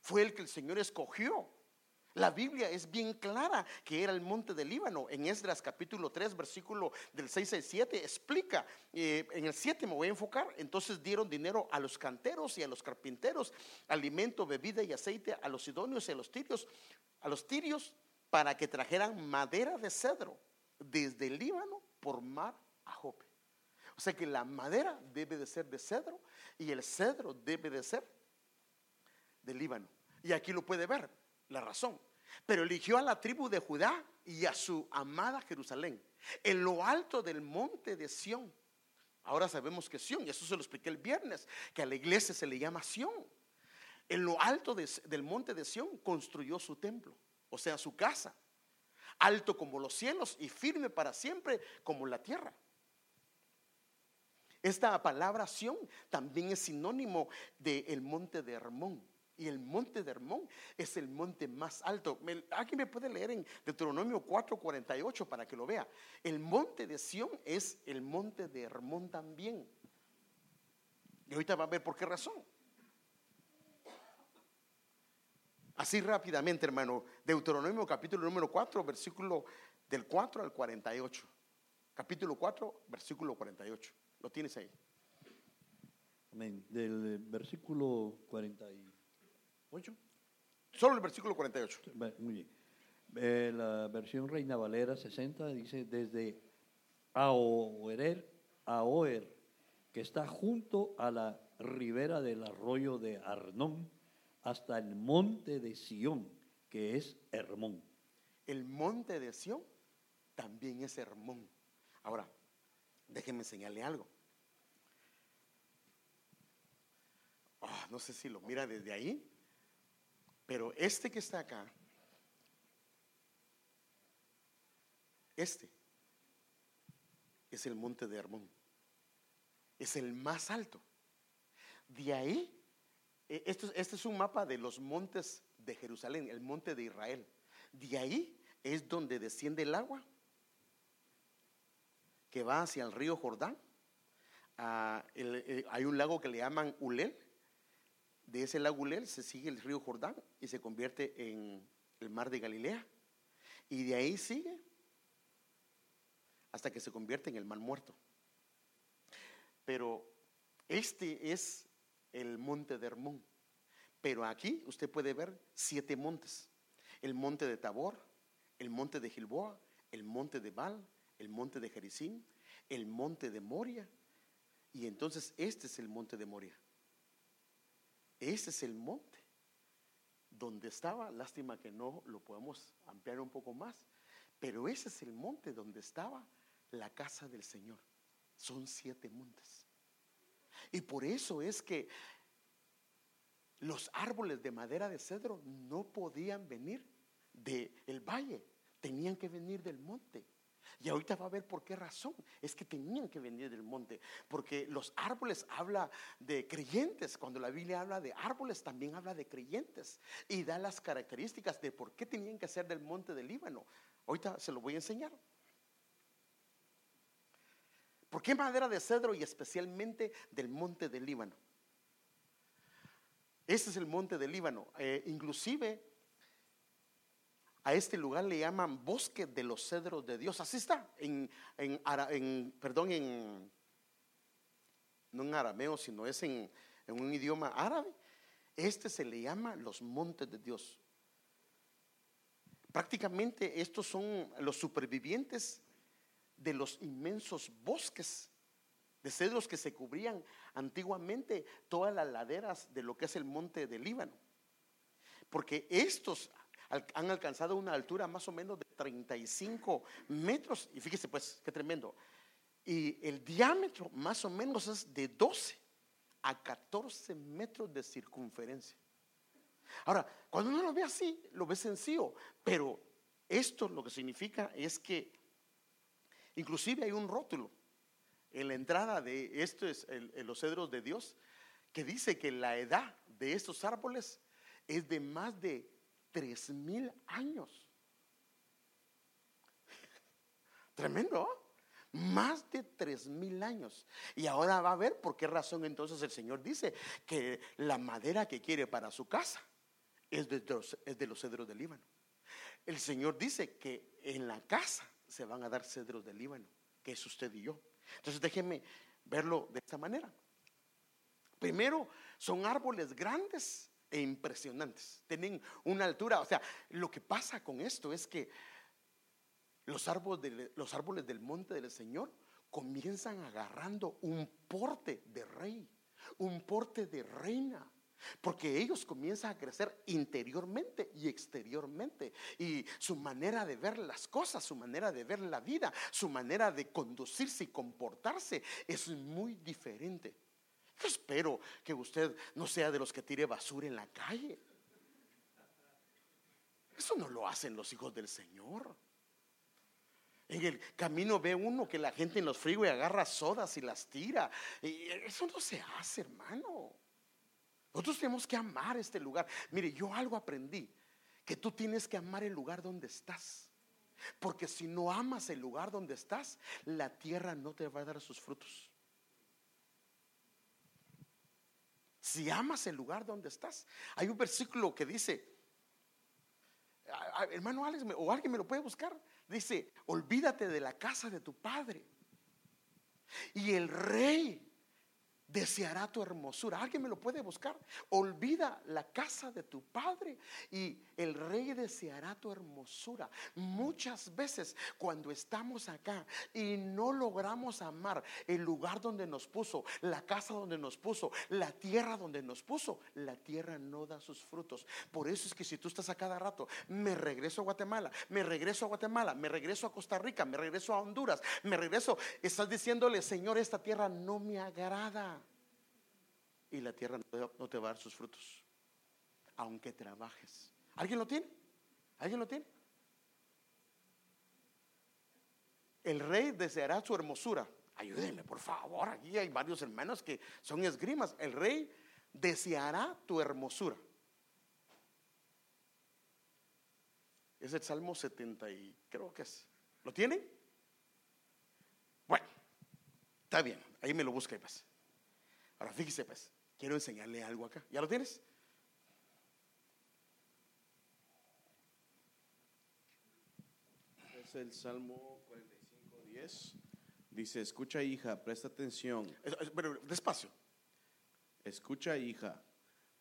Fue el que el Señor escogió. La Biblia es bien clara que era el monte del Líbano. En Esdras capítulo tres versículo del seis al siete explica, eh, en el siete me voy a enfocar. Entonces dieron dinero a los canteros y a los carpinteros, alimento, bebida y aceite a los sidonios y a los tirios, a los tirios para que trajeran madera de cedro desde el Líbano por mar a Jope. O sea que la madera debe de ser de cedro y el cedro debe de ser del Líbano. Y aquí lo puede ver la razón. Pero eligió a la tribu de Judá y a su amada Jerusalén en lo alto del monte de Sión. Ahora sabemos que Sión, y eso se lo expliqué el viernes, que a la iglesia se le llama Sión. En lo alto de, del monte de Sión construyó su templo, o sea su casa, alto como los cielos y firme para siempre como la tierra. Esta palabra Sión también es sinónimo del monte de Hermón. Y el monte de Hermón es el monte más alto. Aquí me puede leer en Deuteronomio cuatro cuarenta y ocho para que lo vea. El monte de Sión es el monte de Hermón también. Y ahorita va a ver por qué razón. Así rápidamente, hermano. Deuteronomio capítulo número cuatro, versículo del cuatro al cuarenta y ocho. Capítulo cuatro, versículo cuarenta y ocho. Lo tienes ahí. Amén. Del versículo cuarenta y ocho. Solo el versículo cuarenta y ocho. Muy bien. Eh, la versión Reina Valera sesenta dice: desde Aoer, Aoer, que está junto a la ribera del arroyo de Arnón, hasta el monte de Sión, que es Hermón. El monte de Sión también es Hermón. Ahora, déjenme enseñarle algo. Oh, no sé si lo mira desde ahí, pero este que está acá, este es el monte de Hermón. Es el más alto. De ahí, esto, este es un mapa de los montes de Jerusalén, el monte de Israel. De ahí es donde desciende el agua que va hacia el río Jordán. Ah, el, el, hay un lago que le llaman Ulel. De ese lago Ulel se sigue el río Jordán y se convierte en el mar de Galilea. Y de ahí sigue hasta que se convierte en el mar Muerto. Pero este es el monte de Hermón. Pero aquí usted puede ver siete montes: el monte de Tabor, el monte de Gilboa, el monte de Baal, el monte de Jericín, el monte de Moria. Y entonces este es el monte de Moria. Este es el monte donde estaba, lástima que no lo podemos ampliar un poco más, pero ese es el monte donde estaba la casa del Señor. Son siete montes. Y por eso es que los árboles de madera de cedro no podían venir del valle, tenían que venir del monte. Y ahorita va a ver por qué razón es que tenían que venir del monte, porque los árboles habla de creyentes. Cuando la Biblia habla de árboles, también habla de creyentes y da las características de por qué tenían que ser del monte del Líbano. Ahorita se lo voy a enseñar. ¿Por qué madera de cedro y especialmente del monte del Líbano? Este es el monte del Líbano. Eh, inclusive a este lugar le llaman bosque de los cedros de Dios. Así está en, en, en perdón, en no en arameo, sino es en, en un idioma árabe. Este se le llama los montes de Dios. Prácticamente estos son los supervivientes de los inmensos bosques de cedros que se cubrían antiguamente todas las laderas de lo que es el monte del Líbano, porque estos han alcanzado una altura más o menos de treinta y cinco metros. Y fíjese pues qué tremendo. Y el diámetro más o menos es de doce a catorce metros de circunferencia. Ahora, cuando uno lo ve así, lo ve sencillo, pero esto lo que significa es que inclusive hay un rótulo en la entrada de esto es el, el, los cedros de Dios, que dice que la edad de estos árboles es de más de tres mil años. Tremendo, ¿eh? Más de tres mil años. Y ahora va a ver por qué razón entonces el Señor dice que la madera que quiere para su casa es de los, es de los cedros del Líbano. El Señor dice que en la casa se van a dar cedros del Líbano, que es usted y yo. Entonces déjenme verlo de esta manera. Primero, son árboles grandes e impresionantes. Tienen una altura, o sea, lo que pasa con esto es que los árboles, de, los árboles del monte del Señor comienzan agarrando un porte de rey, un porte de reina, porque ellos comienzan a crecer interiormente y exteriormente, y su manera de ver las cosas, su manera de ver la vida, su manera de conducirse y comportarse es muy diferente. Yo espero que usted no sea de los que tire basura en la calle. Eso no lo hacen los hijos del Señor. En el camino ve uno que la gente en los freeway agarra sodas y las tira. Y eso no se hace, hermano. Nosotros tenemos que amar este lugar. Mire, yo algo aprendí, que tú tienes que amar el lugar donde estás, porque si no amas el lugar donde estás, la tierra no te va a dar sus frutos. Si amas el lugar donde estás, hay un versículo que dice a, a, hermano Alex, o alguien me lo puede buscar, dice: olvídate de la casa de tu padre y el rey deseará tu hermosura. Alguien me lo puede buscar. Olvida la casa de tu padre y el rey deseará tu hermosura. Muchas veces cuando estamos acá y no logramos amar el lugar donde nos puso, la casa donde nos puso, la tierra donde nos puso, la tierra no da sus frutos. Por eso es que si tú estás a cada rato, me regreso a Guatemala, me regreso a Guatemala, me regreso a Costa Rica, me regreso a Honduras, me regreso, estás diciéndole: Señor, esta tierra no me agrada. Y la tierra no te va a dar sus frutos, aunque trabajes. ¿Alguien lo tiene? ¿Alguien lo tiene? El rey deseará su hermosura. Ayúdenme, por favor. Aquí hay varios hermanos que son esgrimas. El rey deseará tu hermosura. Es el Salmo setenta y creo que es. ¿Lo tienen? Bueno, está bien. Ahí me lo busca y pasa. Ahora fíjese pues, quiero enseñarle algo acá. ¿Ya lo tienes? Es el Salmo cuarenta y cinco, diez. Dice: escucha, hija, presta atención. es, es, pero, despacio. Escucha, hija,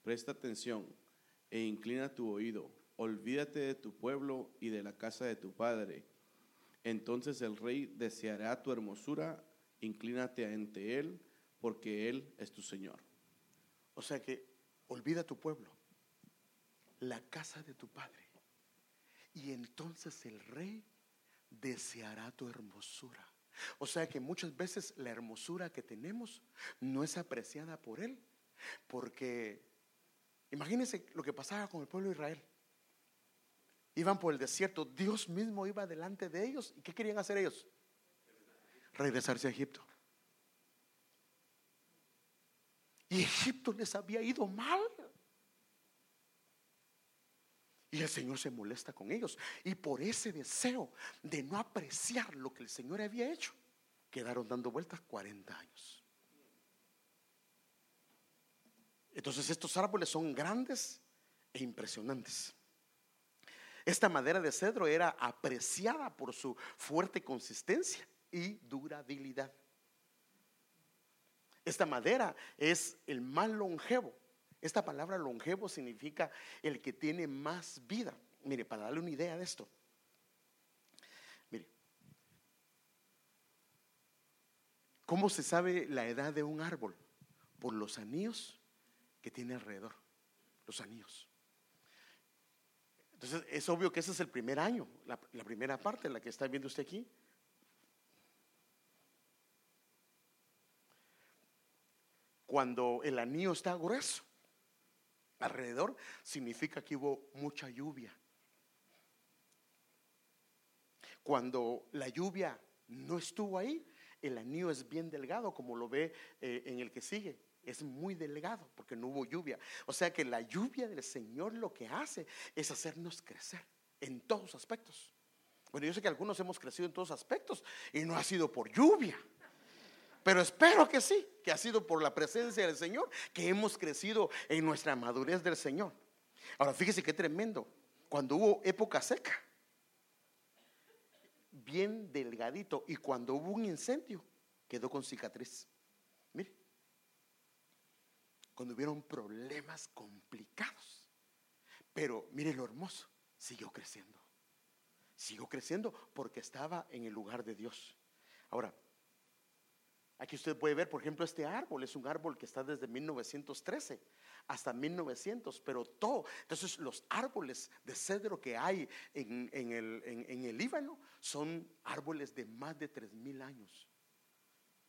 presta atención e inclina tu oído. Olvídate de tu pueblo y de la casa de tu padre. Entonces el rey deseará tu hermosura. Inclínate ante él, porque él es tu Señor. O sea que olvida tu pueblo, la casa de tu padre, y entonces el rey deseará tu hermosura. O sea que muchas veces la hermosura que tenemos no es apreciada por él, porque imagínense lo que pasaba con el pueblo de Israel. Iban por el desierto, Dios mismo iba delante de ellos. ¿Y qué querían hacer ellos? Regresarse a Egipto. Y Egipto les había ido mal. Y el Señor se molesta con ellos. Y por ese deseo de no apreciar lo que el Señor había hecho, quedaron dando vueltas cuarenta años. Entonces estos árboles son grandes e impresionantes. Esta madera de cedro era apreciada por su fuerte consistencia y durabilidad. Esta madera es el más longevo. Esta palabra longevo significa el que tiene más vida. Mire, para darle una idea de esto, mire, ¿cómo se sabe la edad de un árbol? Por los anillos que tiene alrededor. Los anillos. Entonces es obvio que ese es el primer año, La, la primera parte, la que está viendo usted aquí. Cuando el anillo está grueso alrededor, significa que hubo mucha lluvia. Cuando la lluvia no estuvo ahí, el anillo es bien delgado, como lo ve eh, en el que sigue. Es muy delgado porque no hubo lluvia. O sea que la lluvia del Señor lo que hace es hacernos crecer en todos aspectos. Bueno, yo sé que algunos hemos crecido en todos aspectos y no ha sido por lluvia, pero espero que sí, que ha sido por la presencia del Señor que hemos crecido en nuestra madurez del Señor. Ahora fíjese qué tremendo. Cuando hubo época seca, bien delgadito, y cuando hubo un incendio, quedó con cicatriz. Mire, cuando hubieron problemas complicados, pero mire lo hermoso, siguió creciendo. Siguió creciendo porque estaba en el lugar de Dios. Ahora, aquí usted puede ver, por ejemplo, este árbol es un árbol que está desde mil novecientos trece hasta mil novecientos, pero todo. Entonces los árboles de cedro que hay en, en, el, en, en el Líbano son árboles de más de tres mil años.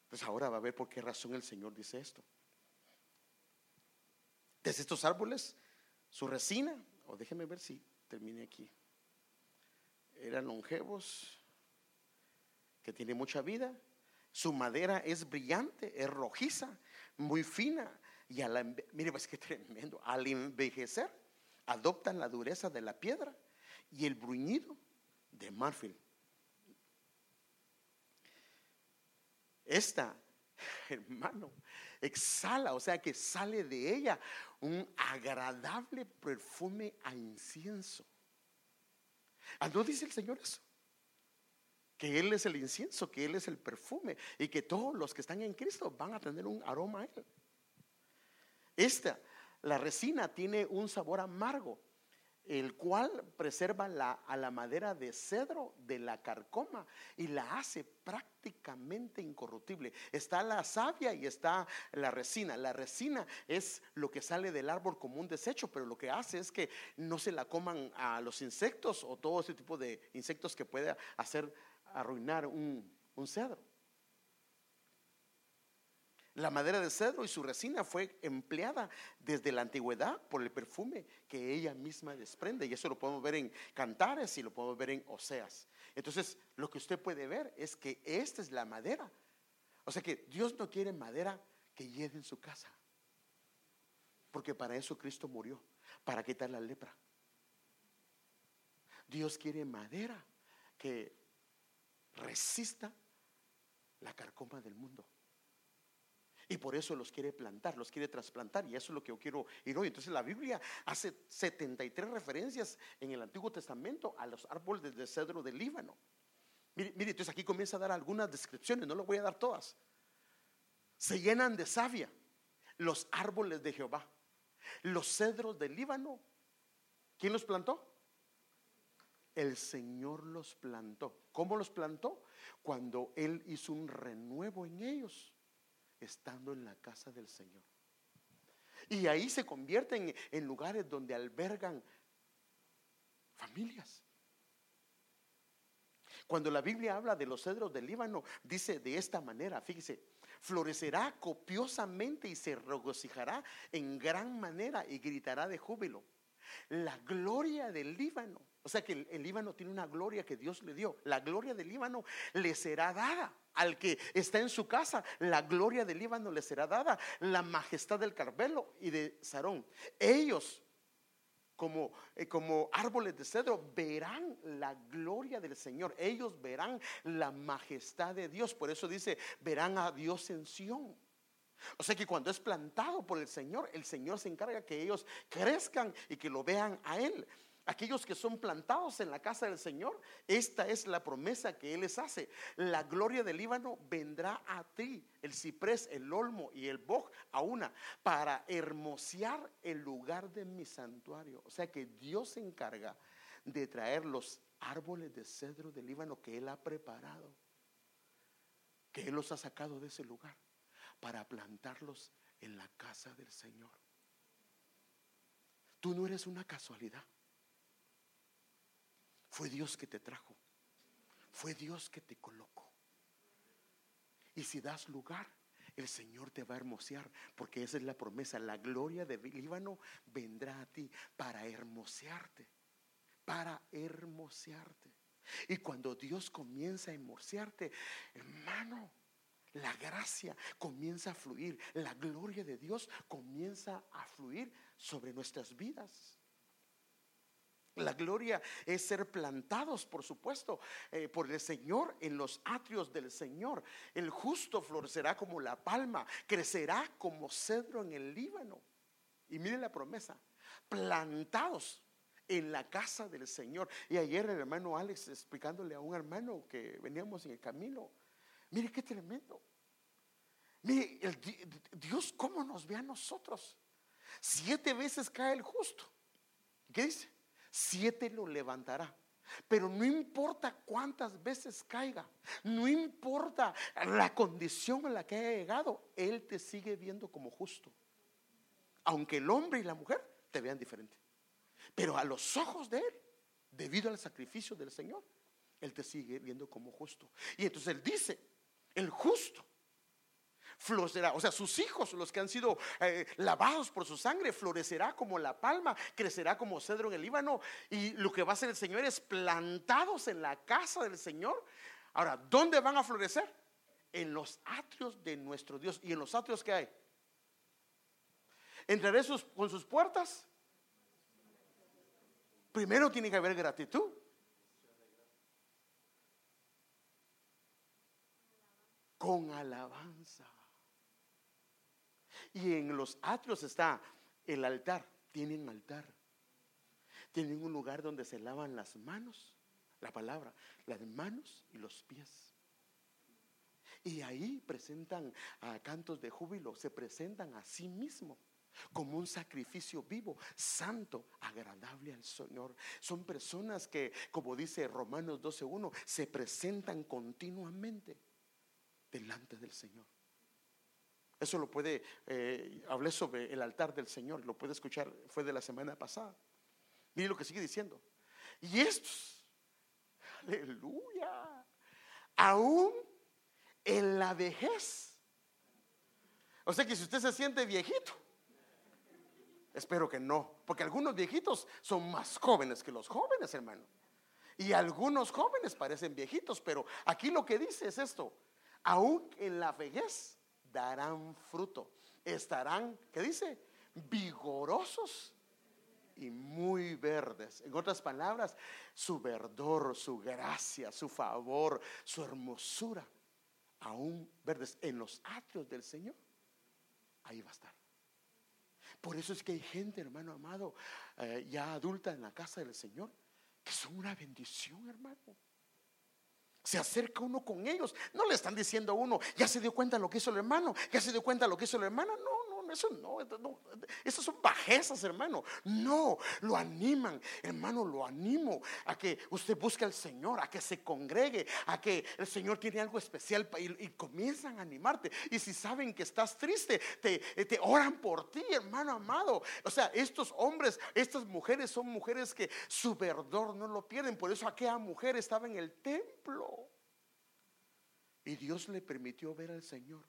Entonces ahora va a ver por qué razón el Señor dice esto. Desde estos árboles, su resina, o déjeme ver si termine aquí, eran longevos, que tienen mucha vida. Su madera es brillante, es rojiza, muy fina. Y a la, mire, pues qué tremendo. Al envejecer, adoptan la dureza de la piedra y el bruñido de marfil. Esta, hermano, exhala, o sea que sale de ella un agradable perfume a incienso. ¿Ah, no dice el Señor eso? Que Él es el incienso, que Él es el perfume, y que todos los que están en Cristo van a tener un aroma a Él. Esta, la resina, tiene un sabor amargo, el cual preserva la, a la madera de cedro de la carcoma y la hace prácticamente incorruptible. Está la savia y está la resina. La resina es lo que sale del árbol como un desecho, pero lo que hace es que no se la coman a los insectos o todo ese tipo de insectos que puede hacer arruinar un, un cedro. La madera de cedro y su resina fue empleada desde la antigüedad por el perfume que ella misma desprende, y eso lo podemos ver en Cantares y lo podemos ver en Oseas. Entonces, lo que usted puede ver es que esta es la madera. O sea que Dios no quiere madera que lleve en su casa, porque para eso Cristo murió, para quitar la lepra. Dios quiere madera que resista la carcoma del mundo. Y por eso los quiere plantar, los quiere trasplantar, y eso es lo que yo quiero ir hoy. Entonces la Biblia hace setenta y tres referencias en el Antiguo Testamento a los árboles de cedro del Líbano. Mire, mire, entonces aquí comienza a dar algunas descripciones, no las voy a dar todas. Se llenan de savia los árboles de Jehová. Los cedros del Líbano, ¿quién los plantó? El Señor los plantó. ¿Cómo los plantó? Cuando Él hizo un renuevo en ellos, estando en la casa del Señor, y ahí se convierten en, en lugares donde albergan familias. Cuando la Biblia habla de los cedros del Líbano, dice de esta manera, fíjese: florecerá copiosamente y se regocijará en gran manera y gritará de júbilo. La gloria del Líbano, o sea que el, el Líbano tiene una gloria que Dios le dio. La gloria del Líbano le será dada al que está en su casa. La gloria del Líbano le será dada, la majestad del Carmelo y de Sarón. Ellos, como, como árboles de cedro, verán la gloria del Señor. Ellos verán la majestad de Dios. Por eso dice: verán a Dios en Sión. O sea que cuando es plantado por el Señor, el Señor se encarga que ellos crezcan y que lo vean a Él. Aquellos que son plantados en la casa del Señor, esta es la promesa que Él les hace: la gloria del Líbano vendrá a ti, el ciprés, el olmo y el boj a una, para hermosear el lugar de mi santuario. O sea que Dios se encarga de traer los árboles de cedro del Líbano que Él ha preparado, que Él los ha sacado de ese lugar, para plantarlos en la casa del Señor. Tú no eres una casualidad. Fue Dios que te trajo, fue Dios que te colocó. Y si das lugar, el Señor te va a hermosear, porque esa es la promesa: la gloria del Líbano vendrá a ti para hermosearte, para hermosearte. Y cuando Dios comienza a hermosearte, hermano, la gracia comienza a fluir, la gloria de Dios comienza a fluir sobre nuestras vidas. La gloria es ser plantados, por supuesto, eh, por el Señor, en los atrios del Señor. El justo florecerá como la palma, crecerá como cedro en el Líbano. Y mire la promesa: plantados en la casa del Señor. Y ayer el hermano Alex, explicándole a un hermano que veníamos en el camino, mire qué tremendo. Mire, el, Dios cómo nos ve a nosotros. Siete veces cae el justo. ¿Qué dice? Siete lo levantará. Pero no importa cuántas veces caiga, no importa la condición en la que haya llegado, Él te sigue viendo como justo. Aunque el hombre y la mujer te vean diferente, pero a los ojos de Él, debido al sacrificio del Señor, Él te sigue viendo como justo. Y entonces Él dice: el justo florecerá, o sea, sus hijos, los que han sido eh, lavados por su sangre, florecerá como la palma, crecerá como cedro en el Líbano. Y lo que va a hacer el Señor es plantados en la casa del Señor. Ahora, ¿dónde van a florecer? En los atrios de nuestro Dios. ¿Y en los atrios qué hay? Entraré sus, con sus puertas. Primero tiene que haber gratitud. Con alabanza. Y en los atrios está el altar. Tienen altar, tienen un lugar donde se lavan las manos, la palabra, las manos y los pies. Y ahí presentan a cantos de júbilo, se presentan a sí mismo como un sacrificio vivo, santo, agradable al Señor. Son personas que, como dice Romanos doce uno, se presentan continuamente delante del Señor. Eso lo puede, eh, hablé sobre el altar del Señor, lo puede escuchar, fue de la semana pasada. Mire lo que sigue diciendo. Y estos, aleluya, aún en la vejez. O sea que si usted se siente viejito, espero que no, porque algunos viejitos son más jóvenes que los jóvenes, hermano. Y algunos jóvenes parecen viejitos, pero aquí lo que dice es esto: aún en la vejez darán fruto, estarán, ¿qué dice? Vigorosos y muy verdes. En otras palabras, su verdor, su gracia, su favor, su hermosura, aún verdes en los atrios del Señor, ahí va a estar. Por eso es que hay gente, hermano amado, eh, ya adulta en la casa del Señor, que son una bendición, hermano. Se acerca uno con ellos, no le están diciendo a uno, ya se dio cuenta lo que hizo el hermano, ya se dio cuenta lo que hizo la hermana. No, no, eso no, no, esas son bajezas, hermano. No, lo animan, hermano, lo animo a que usted busque al Señor, a que se congregue, a que el Señor tiene algo especial y, y comienzan a animarte. Y si saben que estás triste, te, te oran por ti, hermano amado. O sea, estos hombres, estas mujeres son mujeres que su verdor no lo pierden. Por eso aquella mujer estaba en el templo y Dios le permitió ver al Señor.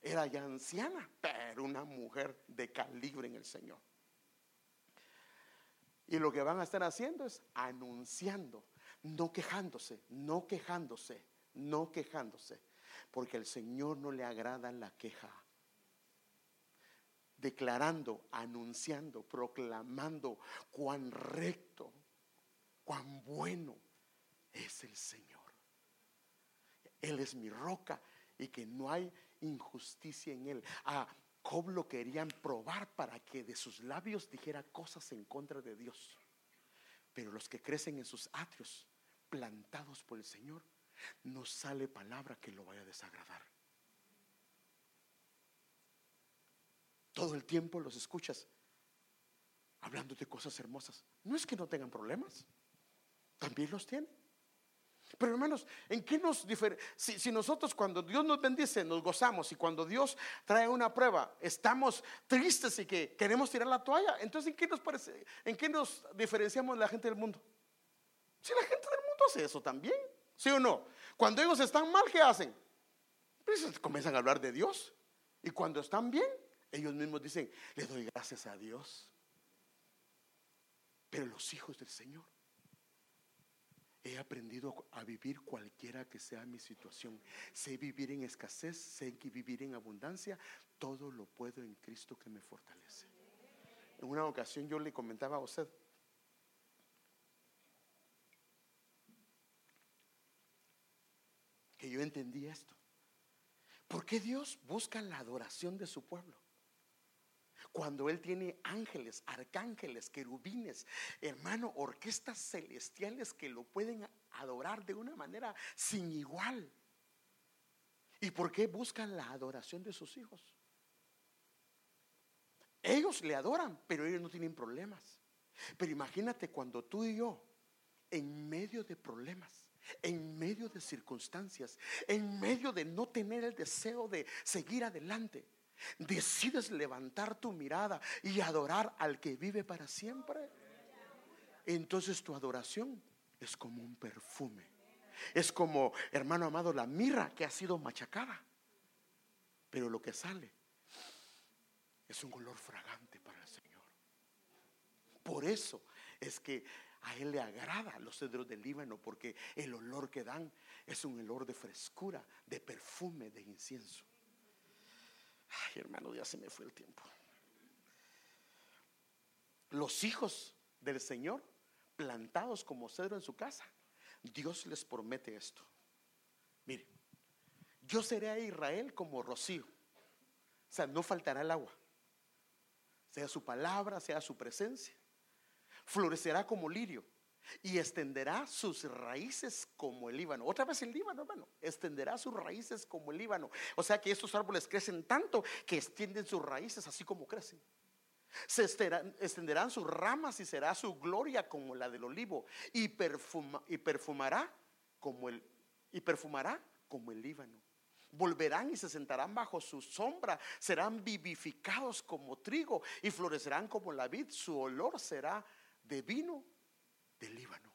Era ya anciana, pero una mujer de calibre en el Señor. Y lo que van a estar haciendo es anunciando, no quejándose, no quejándose, no quejándose, porque al Señor no le agrada la queja. Declarando, anunciando, proclamando cuán recto, cuán bueno es el Señor. Él es mi roca y que no hay injusticia en él. A Job lo querían probar para que de sus labios dijera cosas en contra de Dios. Pero los que crecen en sus atrios, plantados por el Señor, no sale palabra que lo vaya a desagradar. Todo el tiempo los escuchas hablando de cosas hermosas. No es que no tengan problemas, también los tienen. Pero hermanos, ¿en qué nos difere? Si, si nosotros cuando Dios nos bendice nos gozamos, y cuando Dios trae una prueba estamos tristes y que queremos tirar la toalla, entonces ¿en qué nos parece? ¿En qué nos diferenciamos de la gente del mundo? Si la gente del mundo hace eso también, ¿sí o no? Cuando ellos están mal, ¿qué hacen? Pues comienzan a hablar de Dios. Y cuando están bien, ellos mismos dicen, le doy gracias a Dios. Pero los hijos del Señor, he aprendido a vivir cualquiera que sea mi situación. Sé vivir en escasez, sé vivir en abundancia. Todo lo puedo en Cristo que me fortalece. En una ocasión yo le comentaba a usted, que yo entendí esto. ¿Por qué Dios busca la adoración de su pueblo? Cuando Él tiene ángeles, arcángeles, querubines, hermano, orquestas celestiales que lo pueden adorar de una manera sin igual. ¿Y por qué buscan la adoración de sus hijos? Ellos le adoran, pero ellos no tienen problemas. Pero imagínate cuando tú y yo, en medio de problemas, en medio de circunstancias, en medio de no tener el deseo de seguir adelante, decides levantar tu mirada y adorar al que vive para siempre. Entonces tu adoración es como un perfume. Es como, hermano amado, la mirra que ha sido machacada, pero lo que sale es un olor fragante para el Señor. Por eso es que a Él le agrada los cedros del Líbano, porque el olor que dan es un olor de frescura, de perfume, de incienso. Ay, hermano, ya se me fue el tiempo. Los hijos del Señor, plantados como cedro en su casa, Dios les promete esto. Mire, yo seré a Israel como rocío. O sea, no faltará el agua, sea su palabra, sea su presencia. Florecerá como lirio, y extenderá sus raíces como el Líbano. Otra vez el Líbano, hermano, extenderá sus raíces como el Líbano. O sea que estos árboles crecen tanto que extienden sus raíces así como crecen. Se extenderán, extenderán sus ramas y será su gloria como la del olivo, y, perfuma, y perfumará como el y perfumará como el Líbano. Volverán y se sentarán bajo su sombra, serán vivificados como trigo y florecerán como la vid. Su olor será de vino del Líbano.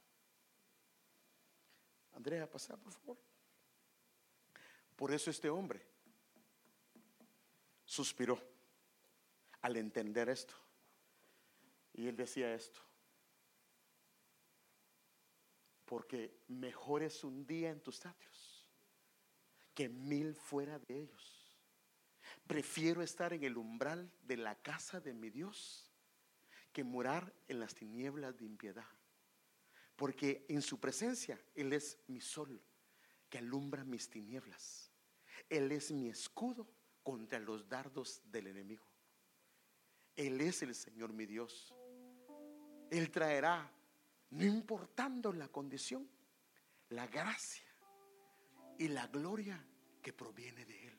Andrea, pasa por favor. Por eso este hombre suspiró al entender esto, y él decía esto: porque mejor es un día en tus atrios que mil fuera de ellos. Prefiero estar en el umbral de la casa de mi Dios que morar en las tinieblas de impiedad, porque en su presencia Él es mi sol que alumbra mis tinieblas. Él es mi escudo contra los dardos del enemigo. Él es el Señor mi Dios. Él traerá, no importando la condición, la gracia y la gloria que proviene de Él.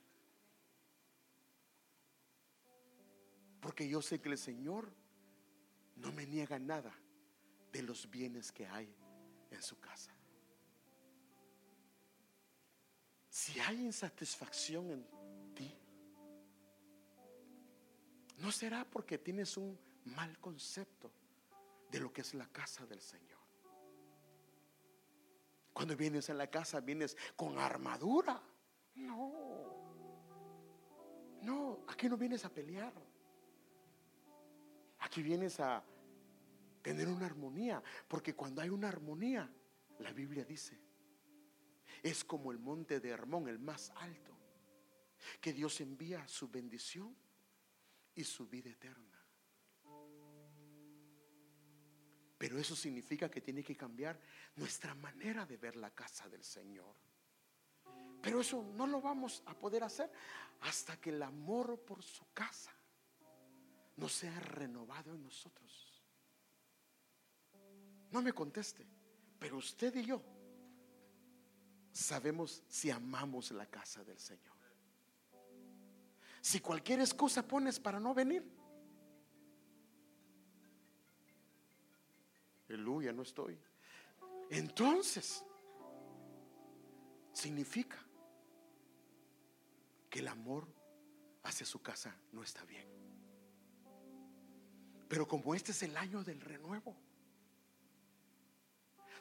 Porque yo sé que el Señor no me niega nada de los bienes que hay en su casa. Si hay insatisfacción en ti, no será porque tienes un mal concepto de lo que es la casa del Señor. Cuando vienes a la casa, vienes con armadura. No, no, aquí no vienes a pelear. Aquí vienes a tener una armonía, porque cuando hay una armonía, la Biblia dice, es como el monte de Hermón, el más alto, que Dios envía su bendición y su vida eterna. Pero eso significa que tiene que cambiar nuestra manera de ver la casa del Señor. Pero eso no lo vamos a poder hacer hasta que el amor por su casa no sea renovado en nosotros. No me conteste, pero usted y yo sabemos si amamos la casa del Señor. Si cualquier excusa pones para no venir, aleluya, no estoy. Entonces, significa que el amor hacia su casa no está bien. Pero como este es el año del renuevo,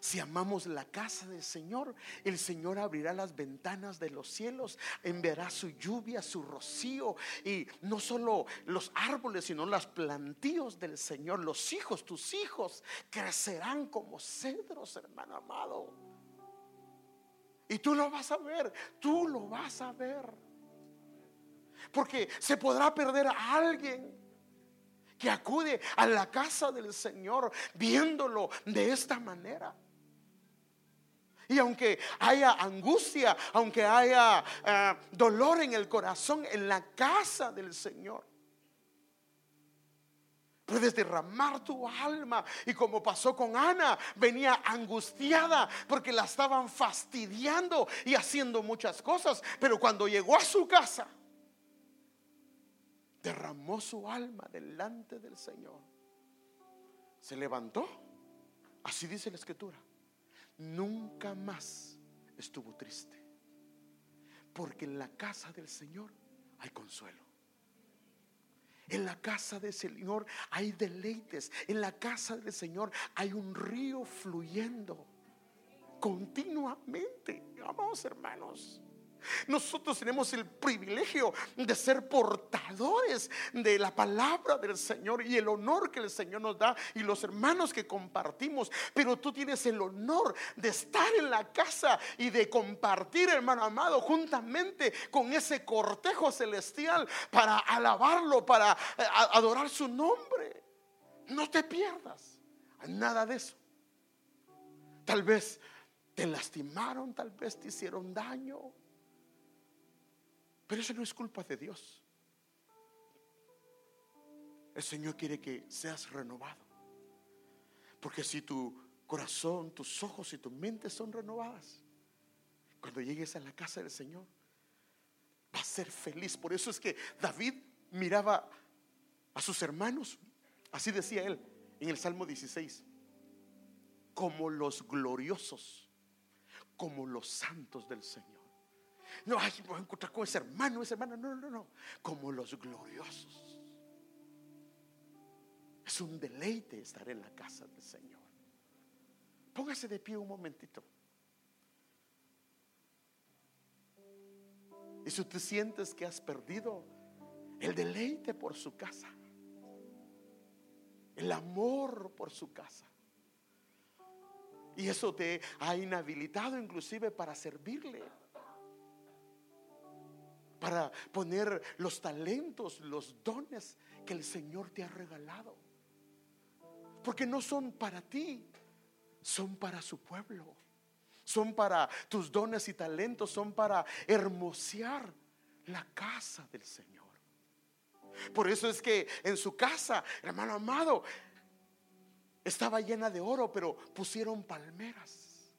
si amamos la casa del Señor, el Señor abrirá las ventanas de los cielos, enviará su lluvia, su rocío, y no solo los árboles, sino los plantíos del Señor. Los hijos, tus hijos crecerán como cedros, hermano amado, y tú lo vas a ver, tú lo vas a ver. Porque se podrá perder a alguien que acude a la casa del Señor viéndolo de esta manera. Y aunque haya angustia, aunque haya eh, dolor en el corazón, en la casa del Señor puedes derramar tu alma. Y como pasó con Ana, venía angustiada porque la estaban fastidiando y haciendo muchas cosas, pero cuando llegó a su casa, derramó su alma delante del Señor. Se levantó, así dice la escritura, nunca más estuvo triste, porque en la casa del Señor hay consuelo. En la casa del Señor hay deleites. En la casa del Señor hay un río fluyendo continuamente. Amados hermanos, nosotros tenemos el privilegio de ser portadores de la palabra del Señor y el honor que el Señor nos da y los hermanos que compartimos. Pero tú tienes el honor de estar en la casa y de compartir, hermano amado, juntamente con ese cortejo celestial para alabarlo, para adorar su nombre. No te pierdas nada de eso. Tal vez te lastimaron, tal vez te hicieron daño, pero eso no es culpa de Dios. El Señor quiere que seas renovado. Porque si tu corazón, tus ojos y tu mente son renovadas. Cuando llegues a la casa del Señor, vas a ser feliz. Por eso es que David miraba a sus hermanos. Así decía él en el Salmo dieciséis: como los gloriosos, como los santos del Señor. No, ay, me voy a encontrar con ese hermano, ese hermano. No, no, no. Como los gloriosos. Es un deleite estar en la casa del Señor. Póngase de pie un momentito. Y si tú sientes que has perdido el deleite por su casa, el amor por su casa, y eso te ha inhabilitado inclusive para servirle, para poner los talentos, los dones que el Señor te ha regalado, porque no son para ti, son para su pueblo. Son para tus dones y talentos, son para hermosear la casa del Señor. Por eso es que en su casa, hermano amado, estaba llena de oro, pero pusieron palmeras,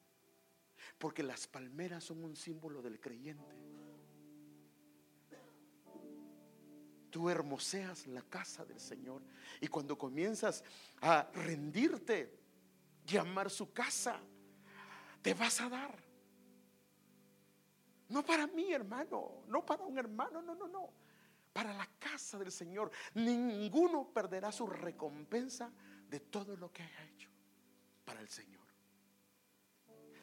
porque las palmeras son un símbolo del creyente. Tú hermoseas la casa del Señor, y cuando comienzas a rendirte y amar su casa, te vas a dar. No para mí, hermano, no para un hermano, no, no, no, para la casa del Señor. Ninguno perderá su recompensa de todo lo que haya hecho para el Señor.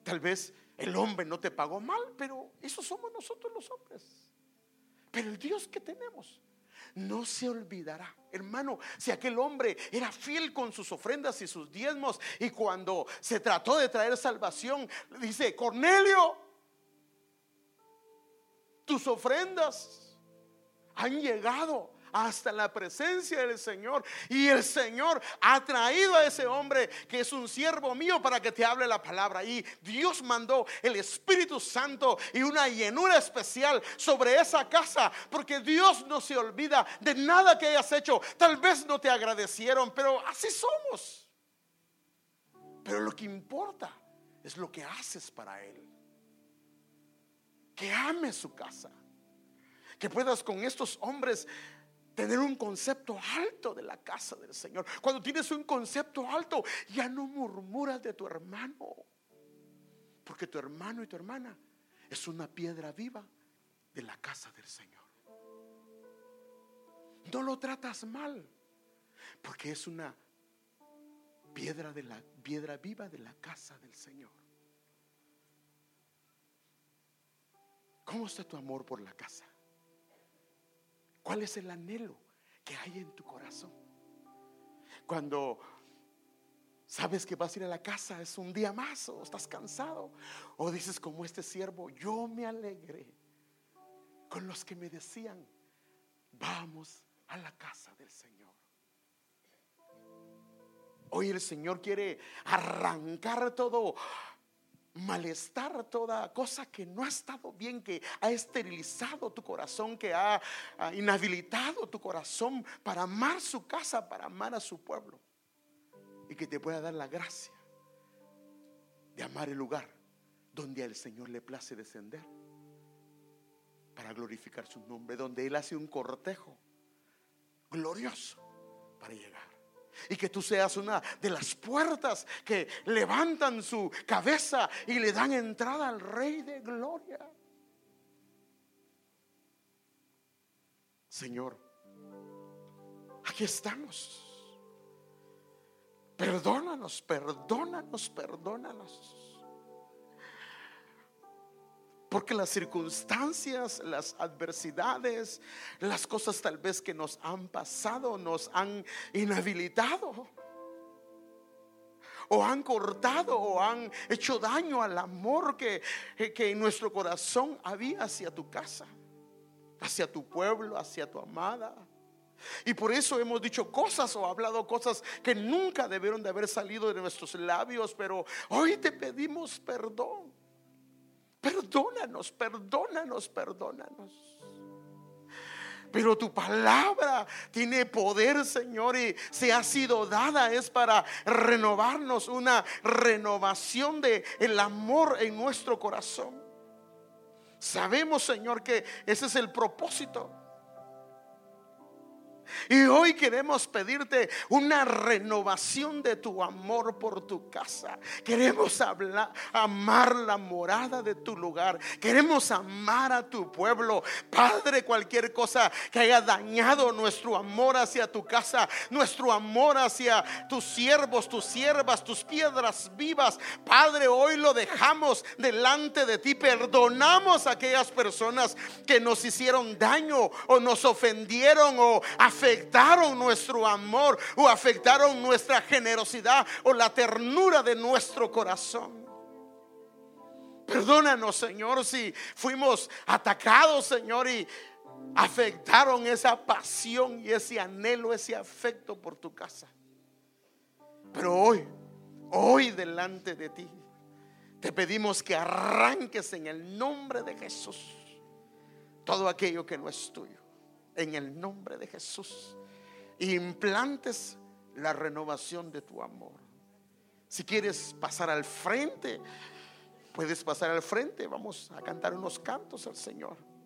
Tal vez el hombre no te pagó mal, pero eso somos nosotros los hombres. Pero el Dios que tenemos no se olvidará, hermano. Si aquel hombre era fiel con sus ofrendas y sus diezmos, y cuando se trató de traer salvación, le dice: Cornelio, tus ofrendas han llegado hasta la presencia del Señor, y el Señor ha traído a ese hombre que es un siervo mío para que te hable la palabra. Y Dios mandó el Espíritu Santo y una llenura especial sobre esa casa, porque Dios no se olvida de nada que hayas hecho. Tal vez no te agradecieron, pero así somos. Pero lo que importa es lo que haces para Él. Que ames su casa, que puedas con estos hombres tener un concepto alto de la casa del Señor. Cuando tienes un concepto alto, ya no murmuras de tu hermano, porque tu hermano y tu hermana es una piedra viva de la casa del Señor. No lo tratas mal, porque es una piedra de la piedra viva de la casa del Señor. ¿Cómo está tu amor por la casa? ¿Cuál es el anhelo que hay en tu corazón? Cuando sabes que vas a ir a la casa, es un día más, o estás cansado, o dices como este siervo: yo me alegré con los que me decían: vamos a la casa del Señor. Hoy el Señor quiere arrancar todo malestar, toda cosa que no ha estado bien, que ha esterilizado tu corazón, que ha, ha inhabilitado tu corazón para amar su casa, para amar a su pueblo, y que te pueda dar la gracia de amar el lugar donde al Señor le place descender para glorificar su nombre, donde Él hace un cortejo glorioso para llegar. Y que tú seas una de las puertas que levantan su cabeza y le dan entrada al Rey de Gloria. Señor, aquí estamos. Perdónanos, perdónanos, perdónanos. Porque las circunstancias, las adversidades, las cosas tal vez que nos han pasado, nos han inhabilitado, o han cortado, o han hecho daño al amor que, que en nuestro corazón había hacia tu casa, hacia tu pueblo, hacia tu amada. Y por eso hemos dicho cosas o hablado cosas que nunca debieron de haber salido de nuestros labios. Pero hoy te pedimos perdón. Perdónanos, perdónanos, perdónanos. Pero tu palabra tiene poder, Señor, y se ha sido dada es para renovarnos, una renovación de el amor en nuestro corazón. Sabemos, Señor, que ese es el propósito. Y hoy queremos pedirte una renovación de tu amor por tu casa. Queremos hablar, amar la morada de tu lugar. Queremos amar a tu pueblo. Padre, cualquier cosa que haya dañado nuestro amor hacia tu casa, nuestro amor hacia tus siervos, tus siervas, tus piedras vivas, Padre, hoy lo dejamos delante de ti. Perdonamos a aquellas personas que nos hicieron daño o nos ofendieron o afectaron nuestro amor o afectaron nuestra generosidad o la ternura de nuestro corazón. Perdónanos, Señor, si fuimos atacados, Señor, y afectaron esa pasión y ese anhelo, ese afecto por tu casa. Pero hoy, hoy delante de ti, te pedimos que arranques en el nombre de Jesús todo aquello que no es tuyo. En el nombre de Jesús, implantes la renovación de tu amor. Si quieres pasar al frente, puedes pasar al frente. Vamos a cantar unos cantos al Señor.